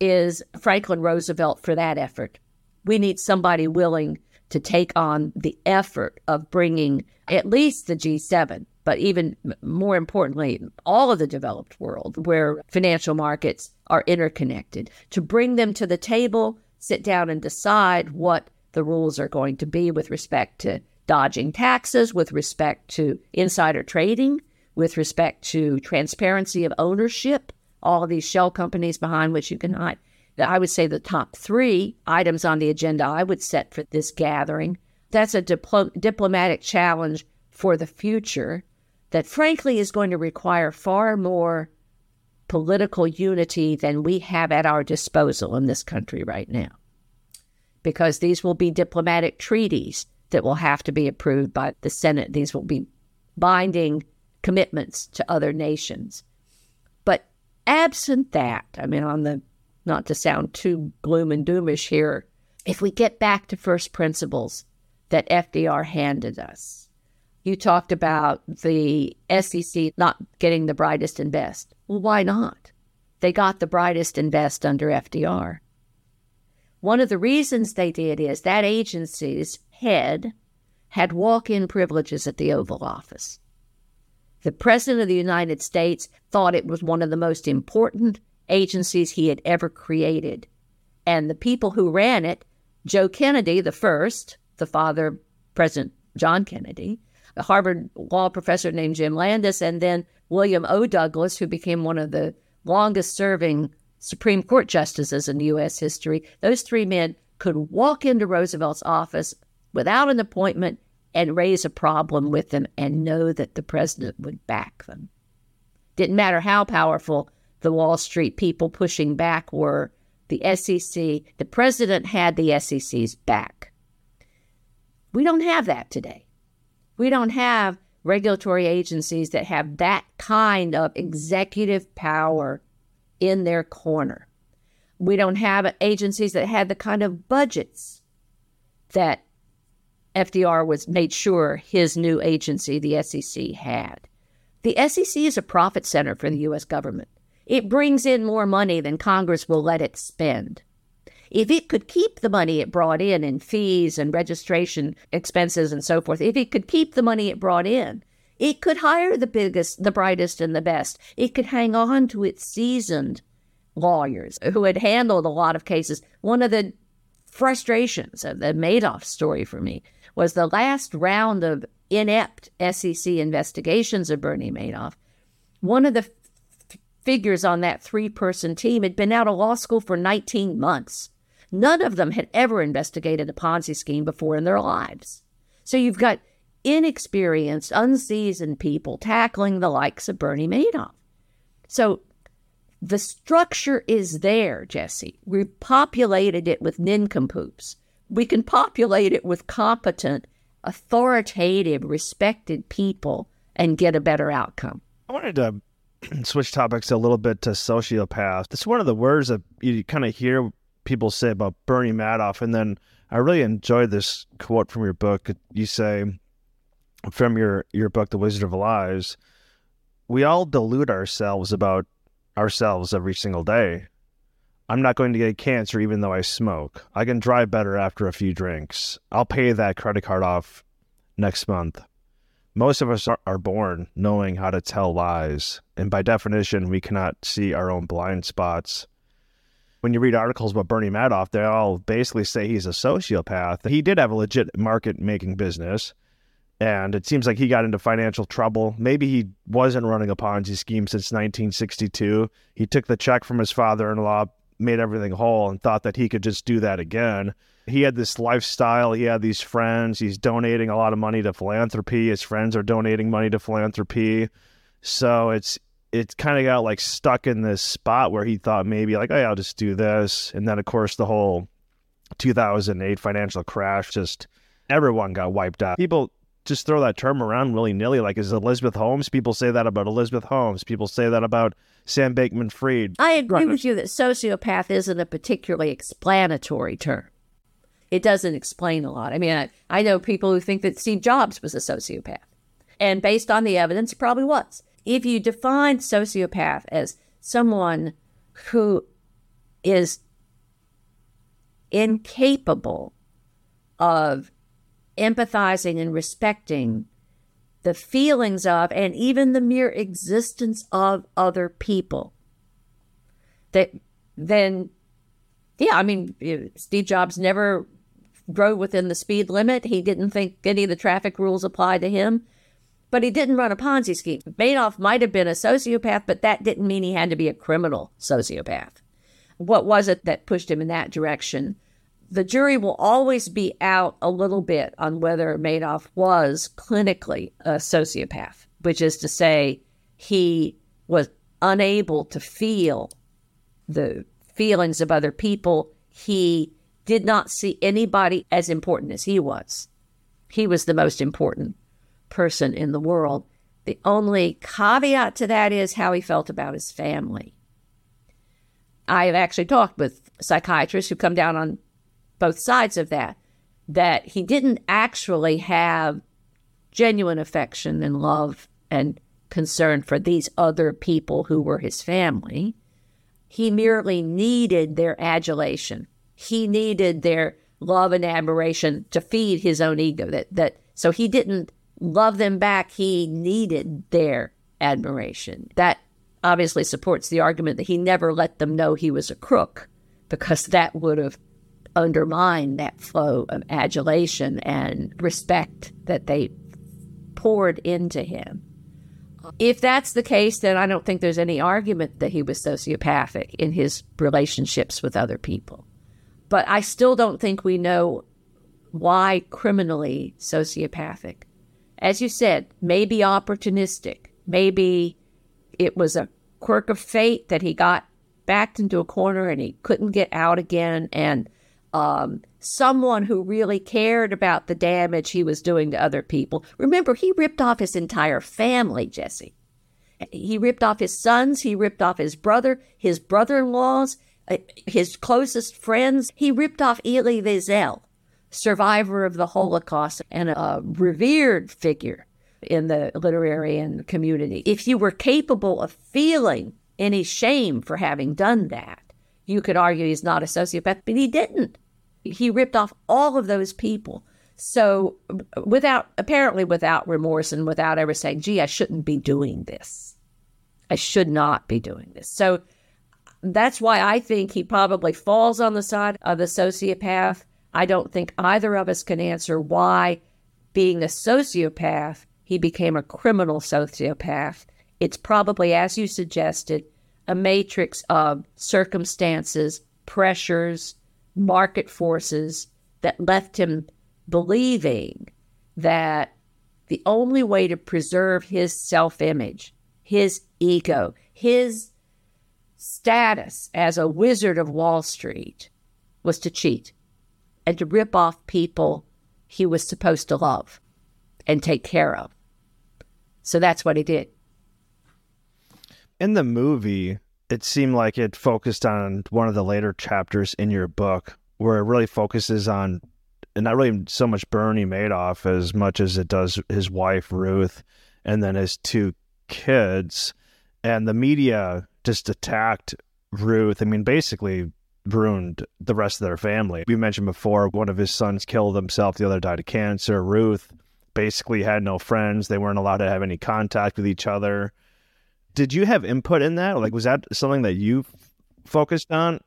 is Franklin Roosevelt for that effort. We need somebody willing to take on the effort of bringing at least the G seven, but even more importantly, all of the developed world where financial markets are interconnected, to bring them to the table, sit down and decide what the rules are going to be with respect to dodging taxes, with respect to insider trading, with respect to transparency of ownership, all of these shell companies behind which you can hide. I would say the top three items on the agenda I would set for this gathering. That's a diplo- diplomatic challenge for the future that frankly is going to require far more political unity than we have at our disposal in this country right now, because these will be diplomatic treaties that will have to be approved by the Senate. These will be binding commitments to other nations. But absent that, I mean, on the, not to sound too gloom and doomish here, if we get back to first principles that F D R handed us, You talked about the S E C not getting the brightest and best. Well, why not? They got the brightest and best under F D R. One of the reasons they did is that agency's head had walk-in privileges at the Oval Office. The President of the United States thought it was one of the most important agencies he had ever created. And the people who ran it, Joe Kennedy, the first, the father of President John Kennedy, a Harvard law professor named Jim Landis, and then William O. Douglas, who became one of the longest-serving Supreme Court justices in U S history. Those three men could walk into Roosevelt's office without an appointment and raise a problem with them and know that the president would back them. Didn't matter how powerful the Wall Street people pushing back were, the S E C, the president had the S E C's back. We don't have that today. We don't have regulatory agencies that have that kind of executive power in their corner. We don't have agencies that had the kind of budgets that F D R was made sure his new agency, the S E C, had. The S E C is a profit center for the U S government. It brings in more money than Congress will let it spend. If it could keep the money it brought in in fees and registration expenses and so forth, if it could keep the money it brought in, it could hire the biggest, the brightest, and the best. It could hang on to its seasoned lawyers who had handled a lot of cases. One of the frustrations of the Madoff story for me was the last round of inept S E C investigations of Bernie Madoff. One of the f- figures on that three-person team had been out of law school for nineteen months. None of them had ever investigated a Ponzi scheme before in their lives. So you've got inexperienced, unseasoned people tackling the likes of Bernie Madoff. So the structure is there, Jesse. We've populated it with nincompoops. We can populate it with competent, authoritative, respected people and get a better outcome. I wanted to switch topics a little bit to sociopath. It's one of the words that you kind of hear people say about Bernie Madoff. And then I really enjoyed this quote from your book. You say, from your, your book, The Wizard of Lies, we all delude ourselves about ourselves every single day. I'm not going to get cancer even though I smoke. I can drive better after a few drinks. I'll pay that credit card off next month. Most of us are born knowing how to tell lies, and by definition, we cannot see our own blind spots. When you read articles about Bernie Madoff, they all basically say he's a sociopath. He did have a legit market-making business, and it seems like he got into financial trouble. Maybe he wasn't running a Ponzi scheme since nineteen sixty-two. He took the check from his father-in-law, made everything whole, and thought that he could just do that again. He had this lifestyle. He had these friends. He's donating a lot of money to philanthropy. His friends are donating money to philanthropy. So it's it's kind of got like stuck in this spot where he thought maybe like, hey, I'll just do this. And then, of course, the whole two thousand eight financial crash, just everyone got wiped out. People just throw that term around willy-nilly. Like, is Elizabeth Holmes? People say that about Elizabeth Holmes. People say that about Sam Bankman-Fried. I agree with you that sociopath isn't a particularly explanatory term. It doesn't explain a lot. I mean, I, I know people who think that Steve Jobs was a sociopath. And based on the evidence, he probably was. If you define sociopath as someone who is incapable of empathizing and respecting the feelings of and even the mere existence of other people, that then, yeah, I mean, Steve Jobs never drove within the speed limit. He didn't think any of the traffic rules applied to him, but he didn't run a Ponzi scheme. Madoff might have been a sociopath, but that didn't mean he had to be a criminal sociopath. What was it that pushed him in that direction? The jury will always be out a little bit on whether Madoff was clinically a sociopath, which is to say he was unable to feel the feelings of other people. He did not see anybody as important as he was. He was the most important person in the world. The only caveat to that is how he felt about his family. I have actually talked with psychiatrists who come down on both sides of that, that he didn't actually have genuine affection and love and concern for these other people who were his family. He merely needed their adulation. He needed their love and admiration to feed his own ego. That that so he didn't love them back. He needed their admiration. That obviously supports the argument that he never let them know he was a crook, because that would have undermined that flow of adulation and respect that they poured into him. If that's the case, then I don't think there's any argument that he was sociopathic in his relationships with other people. But I still don't think we know why criminally sociopathic. As you said, maybe opportunistic. Maybe it was a quirk of fate that he got backed into a corner and he couldn't get out again. And um, someone who really cared about the damage he was doing to other people. Remember, he ripped off his entire family, Jesse. He ripped off his sons. He ripped off his brother, his brother-in-laws, his closest friends. He ripped off Elie Wiesel, survivor of the Holocaust and a revered figure in the literary and community. If you were capable of feeling any shame for having done that, you could argue he's not a sociopath, but he didn't. He ripped off all of those people. So without, apparently without remorse and without ever saying, gee, I shouldn't be doing this. I should not be doing this. So that's why I think he probably falls on the side of the sociopath. I don't think either of us can answer why, being a sociopath, he became a criminal sociopath. It's probably, as you suggested, a matrix of circumstances, pressures, market forces that left him believing that the only way to preserve his self-image, his ego, his status as a wizard of Wall Street was to cheat and to rip off people he was supposed to love and take care of. So that's what he did. In the movie, it seemed like it focused on one of the later chapters in your book where it really focuses on, and not really so much Bernie Madoff as much as it does his wife, Ruth, and then his two kids. And the media just attacked Ruth. I mean, basically ruined the rest of their family. We mentioned before, one of his sons killed himself. The other died of cancer. Ruth basically had no friends. They weren't allowed to have any contact with each other. Did you have input in that? Like, was that something that you f- focused on?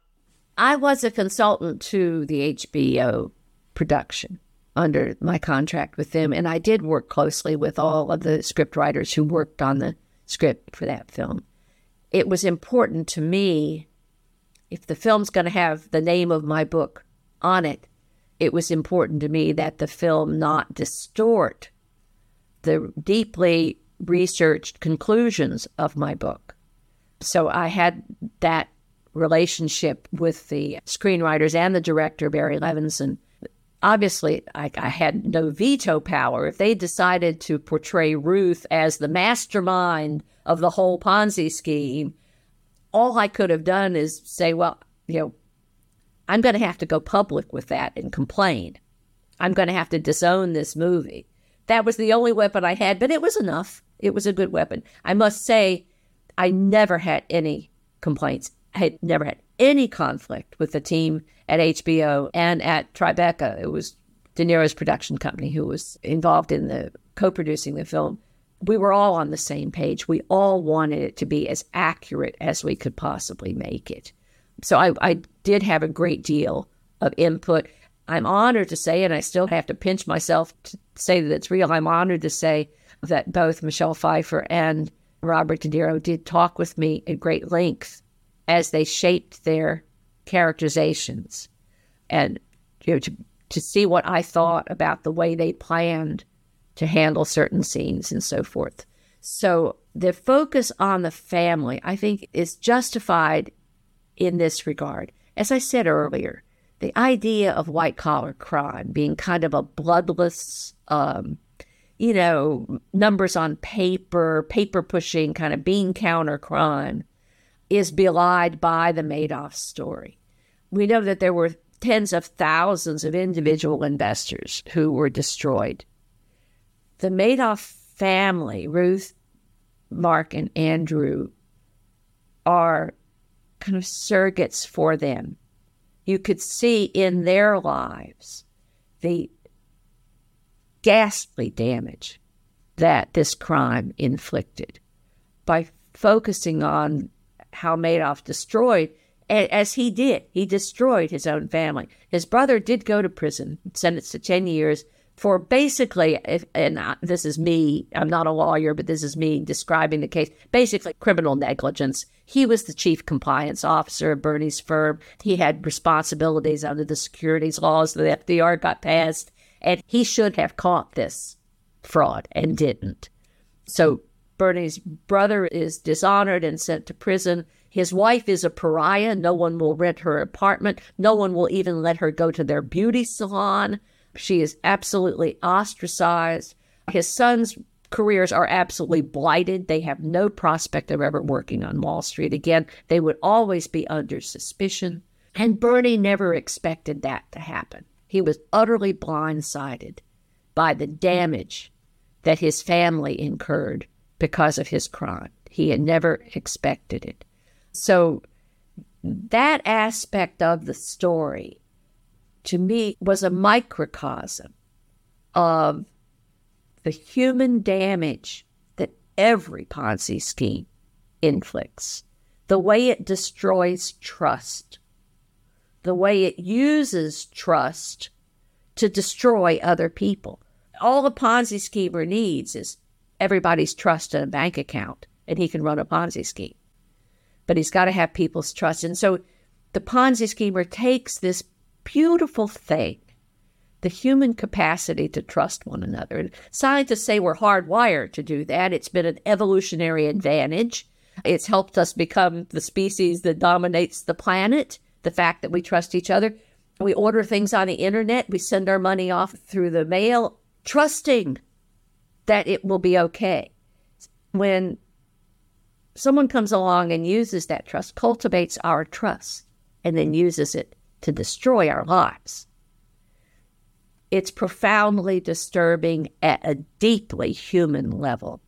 I was a consultant to the H B O production under my contract with them. And I did work closely with all of the script writers who worked on the script for that film. It was important to me, if the film's going to have the name of my book on it, it was important to me that the film not distort the deeply researched conclusions of my book. So I had that relationship with the screenwriters and the director, Barry Levinson. Obviously, I, I had no veto power. If they decided to portray Ruth as the mastermind of the whole Ponzi scheme, all I could have done is say, well, you know, I'm going to have to go public with that and complain. I'm going to have to disown this movie. That was the only weapon I had, but it was enough. It was a good weapon. I must say, I never had any complaints. I had never had any conflict with the team at H B O and at Tribeca. It was De Niro's production company who was involved in the co-producing the film. We were all on the same page. We all wanted it to be as accurate as we could possibly make it. So I, I did have a great deal of input. I'm honored to say, and I still have to pinch myself to say that it's real, I'm honored to say that both Michelle Pfeiffer and Robert De Niro did talk with me at great length as they shaped their characterizations and, you know, to, to see what I thought about the way they planned to handle certain scenes and so forth. So the focus on the family, I think, is justified in this regard. As I said earlier, the idea of white-collar crime being kind of a bloodless, um, you know, numbers on paper, paper-pushing kind of bean counter crime is belied by the Madoff story. We know that there were tens of thousands of individual investors who were destroyed. The Madoff family, Ruth, Mark, and Andrew, are kind of surrogates for them. You could see in their lives the ghastly damage that this crime inflicted by focusing on how Madoff destroyed, as he did, he destroyed his own family. His brother did go to prison, sentenced to ten years for basically, and this is me, I'm not a lawyer, but this is me describing the case, basically criminal negligence. He was the chief compliance officer of Bernie's firm. He had responsibilities under the securities laws that F D R got passed, and he should have caught this fraud and didn't. So Bernie's brother is dishonored and sent to prison. His wife is a pariah. No one will rent her apartment. No one will even let her go to their beauty salon. She is absolutely ostracized. His sons' careers are absolutely blighted. They have no prospect of ever working on Wall Street again. They would always be under suspicion. And Bernie never expected that to happen. He was utterly blindsided by the damage that his family incurred because of his crime. He had never expected it. So that aspect of the story, to me, was a microcosm of the human damage that every Ponzi scheme inflicts, the way it destroys trust, the way it uses trust to destroy other people. All a Ponzi schemer needs is everybody's trust in a bank account, and he can run a Ponzi scheme. But he's got to have people's trust. And so the Ponzi schemer takes this beautiful thing, the human capacity to trust one another. And scientists say we're hardwired to do that. It's been an evolutionary advantage. It's helped us become the species that dominates the planet, the fact that we trust each other. We order things on the internet. We send our money off through the mail, trusting that it will be okay. When someone comes along and uses that trust, cultivates our trust, and then uses it to destroy our lives, it's profoundly disturbing at a deeply human level.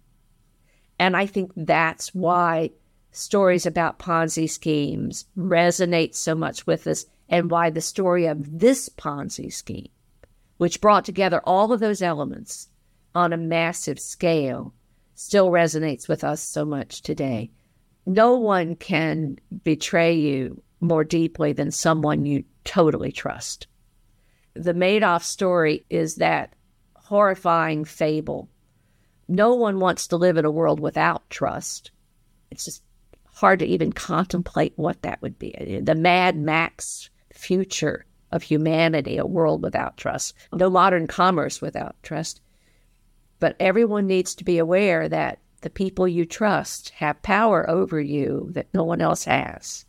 And I think that's why stories about Ponzi schemes resonate so much with us, and why the story of this Ponzi scheme, which brought together all of those elements on a massive scale, still resonates with us so much today. No one can betray you more deeply than someone you totally trust. The Madoff story is that horrifying fable. No one wants to live in a world without trust. It's just hard to even contemplate what that would be. The Mad Max future of humanity, a world without trust. No modern commerce without trust. But everyone needs to be aware that the people you trust have power over you that no one else has.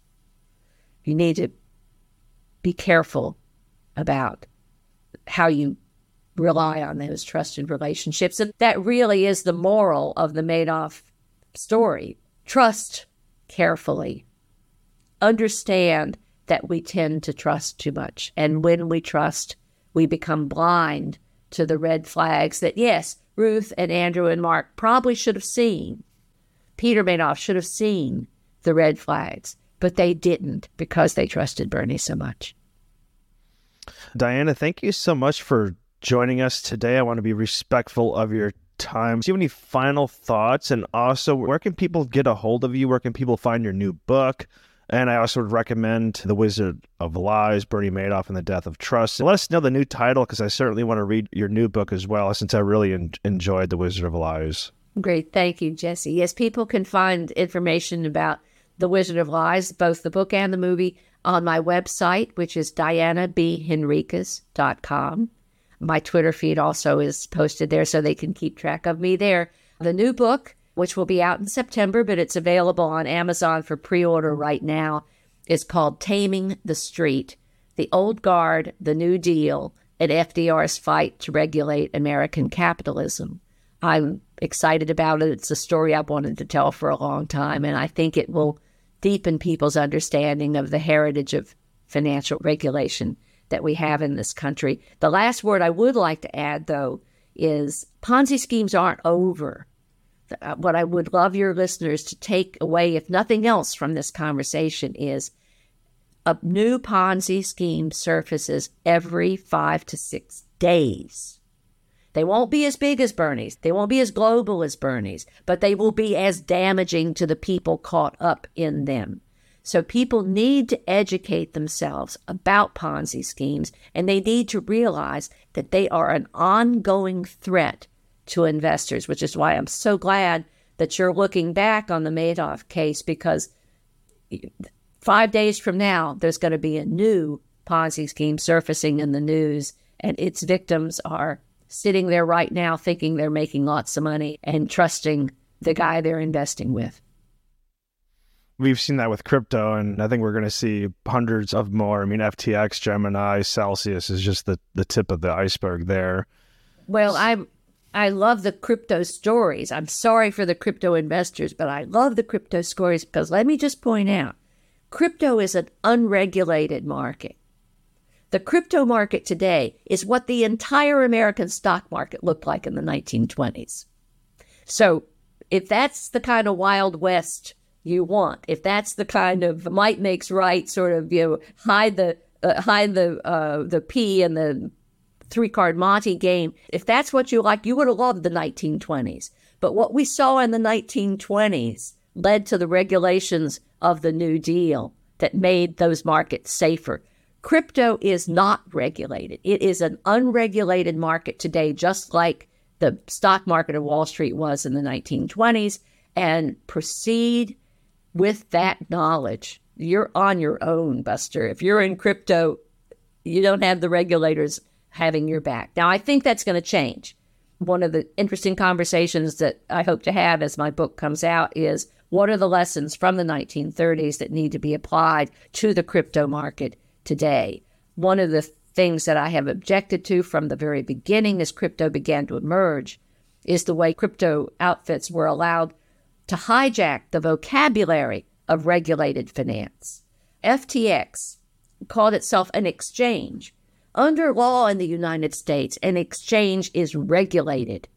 You need to be careful about how you rely on those trusted relationships. And that really is the moral of the Madoff story. Trust carefully. Understand that we tend to trust too much. And when we trust, we become blind to the red flags that, yes, Ruth and Andrew and Mark probably should have seen. Peter Madoff should have seen the red flags. But they didn't, because they trusted Bernie so much. Diana, thank you so much for joining us today. I want to be respectful of your time. Do you have any final thoughts? And also, where can people get a hold of you? Where can people find your new book? And I also would recommend The Wizard of Lies, Bernie Madoff and the Death of Trust. Let us know the new title, because I certainly want to read your new book as well, since I really en- enjoyed The Wizard of Lies. Great. Thank you, Jesse. Yes, people can find information about The Wizard of Lies, both the book and the movie, on my website, which is diana b henriques dot com. My Twitter feed also is posted there, so they can keep track of me there. The new book, which will be out in September, but it's available on Amazon for pre-order right now, is called Taming the Street, The Old Guard, The New Deal, and F D R's Fight to Regulate American Capitalism. I'm excited about it. It's a story I've wanted to tell for a long time, and I think it will deepen people's understanding of the heritage of financial regulation that we have in this country. The last word I would like to add, though, is Ponzi schemes aren't over. What I would love your listeners to take away, if nothing else, from this conversation is a new Ponzi scheme surfaces every five to six days. They won't be as big as Bernie's. They won't be as global as Bernie's, but they will be as damaging to the people caught up in them. So people need to educate themselves about Ponzi schemes, and they need to realize that they are an ongoing threat to investors, which is why I'm so glad that you're looking back on the Madoff case, because five days from now, there's going to be a new Ponzi scheme surfacing in the news, and its victims are sitting there right now thinking they're making lots of money and trusting the guy they're investing with. We've seen that with crypto, and I think we're going to see hundreds of more. I mean, F T X, Gemini, Celsius is just the, the tip of the iceberg there. Well, I'm I love the crypto stories. I'm sorry for the crypto investors, but I love the crypto stories because let me just point out, crypto is an unregulated market. The crypto market today is what the entire American stock market looked like in the nineteen twenties. So if that's the kind of Wild West you want, if that's the kind of might makes right sort of, you know, hide the, uh, hide the, uh, the P and the three-card Monte game, if that's what you like, you would have loved the nineteen twenties. But what we saw in the nineteen twenties led to the regulations of the New Deal that made those markets safer. Crypto is not regulated. It is an unregulated market today, just like the stock market of Wall Street was in the nineteen twenties, and proceed with that knowledge. You're on your own, Buster. If you're in crypto, you don't have the regulators having your back. Now, I think that's going to change. One of the interesting conversations that I hope to have as my book comes out is, what are the lessons from the nineteen thirties that need to be applied to the crypto market today? One of the things that I have objected to from the very beginning as crypto began to emerge is the way crypto outfits were allowed to hijack the vocabulary of regulated finance. F T X called itself an exchange. Under law in the United States, an exchange is regulated.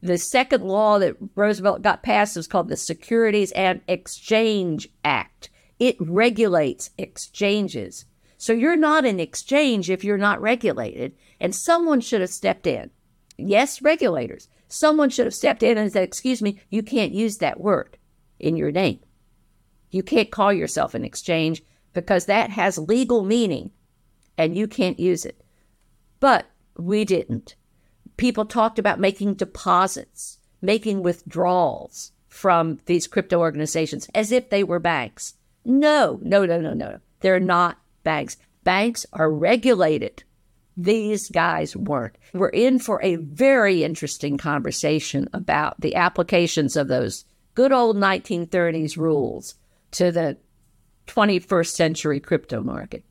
The second law that Roosevelt got passed was called the Securities and Exchange Act. It regulates exchanges. So you're not an exchange if you're not regulated. And someone should have stepped in. Yes, regulators. Someone should have stepped in and said, excuse me, you can't use that word in your name. You can't call yourself an exchange because that has legal meaning. And you can't use it. But we didn't. People talked about making deposits, making withdrawals from these crypto organizations as if they were banks. No, no, no, no, no. They're not banks. Banks are regulated. These guys weren't. We're in for a very interesting conversation about the applications of those good old nineteen thirties rules to the twenty-first century crypto market.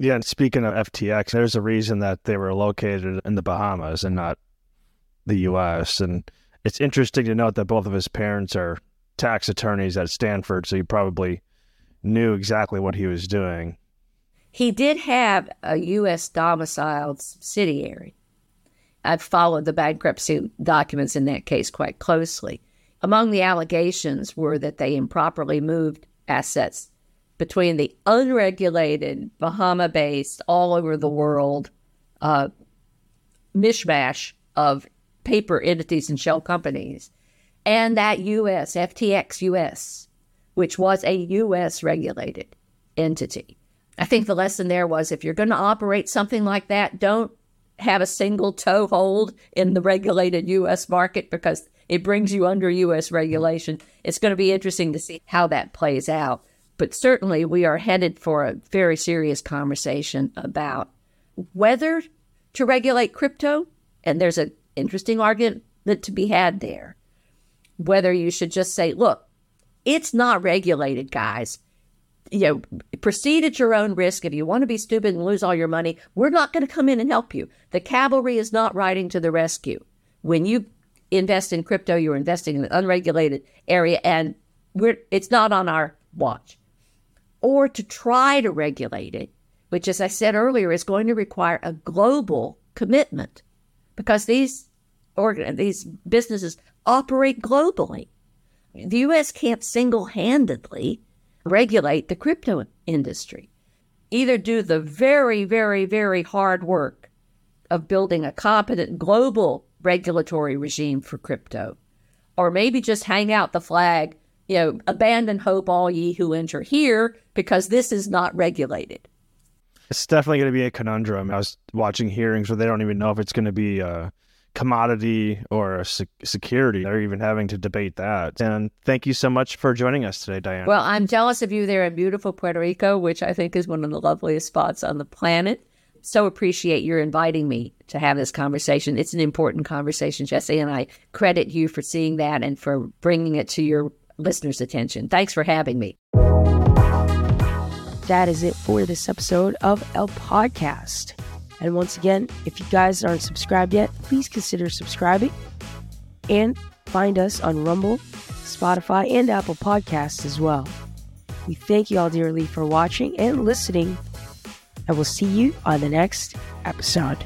Yeah, and speaking of F T X, there's a reason that they were located in the Bahamas and not the U S. And it's interesting to note that both of his parents are tax attorneys at Stanford, so he probably knew exactly what he was doing. He did have a U S domiciled subsidiary. I've followed the bankruptcy documents in that case quite closely. Among the allegations were that they improperly moved assets between the unregulated, Bahama-based, all over the world uh, mishmash of paper entities and shell companies, and that U S, F T X U S, which was a U S-regulated entity. I think the lesson there was, if you're going to operate something like that, don't have a single toehold in the regulated U S market because it brings you under U S regulation. It's going to be interesting to see how that plays out. But certainly we are headed for a very serious conversation about whether to regulate crypto, and there's an interesting argument that to be had there, whether you should just say, look, it's not regulated, guys. You know, proceed at your own risk. If you want to be stupid and lose all your money, we're not going to come in and help you. The cavalry is not riding to the rescue. When you invest in crypto, you're investing in an unregulated area, and we're it's not on our watch. Or to try to regulate it, which, as I said earlier, is going to require a global commitment because these organ- these businesses operate globally. The U S can't single-handedly regulate the crypto industry. Either do the very, very, very hard work of building a competent global regulatory regime for crypto, or maybe just hang out the flag, you know, abandon hope all ye who enter here, because this is not regulated. It's definitely going to be a conundrum. I was watching hearings where they don't even know if it's going to be a commodity or a sec- security. They're even having to debate that. And thank you so much for joining us today, Diana. Well, I'm jealous of you there in beautiful Puerto Rico, which I think is one of the loveliest spots on the planet. So appreciate your inviting me to have this conversation. It's an important conversation, Jesse, and I credit you for seeing that and for bringing it to your listeners' attention. Thanks for having me. That is it for this episode of El Podcast. And once again, if you guys aren't subscribed yet, please consider subscribing. And find us on Rumble, Spotify, and Apple Podcasts as well. We thank you all dearly for watching and listening. And we'll see you on the next episode.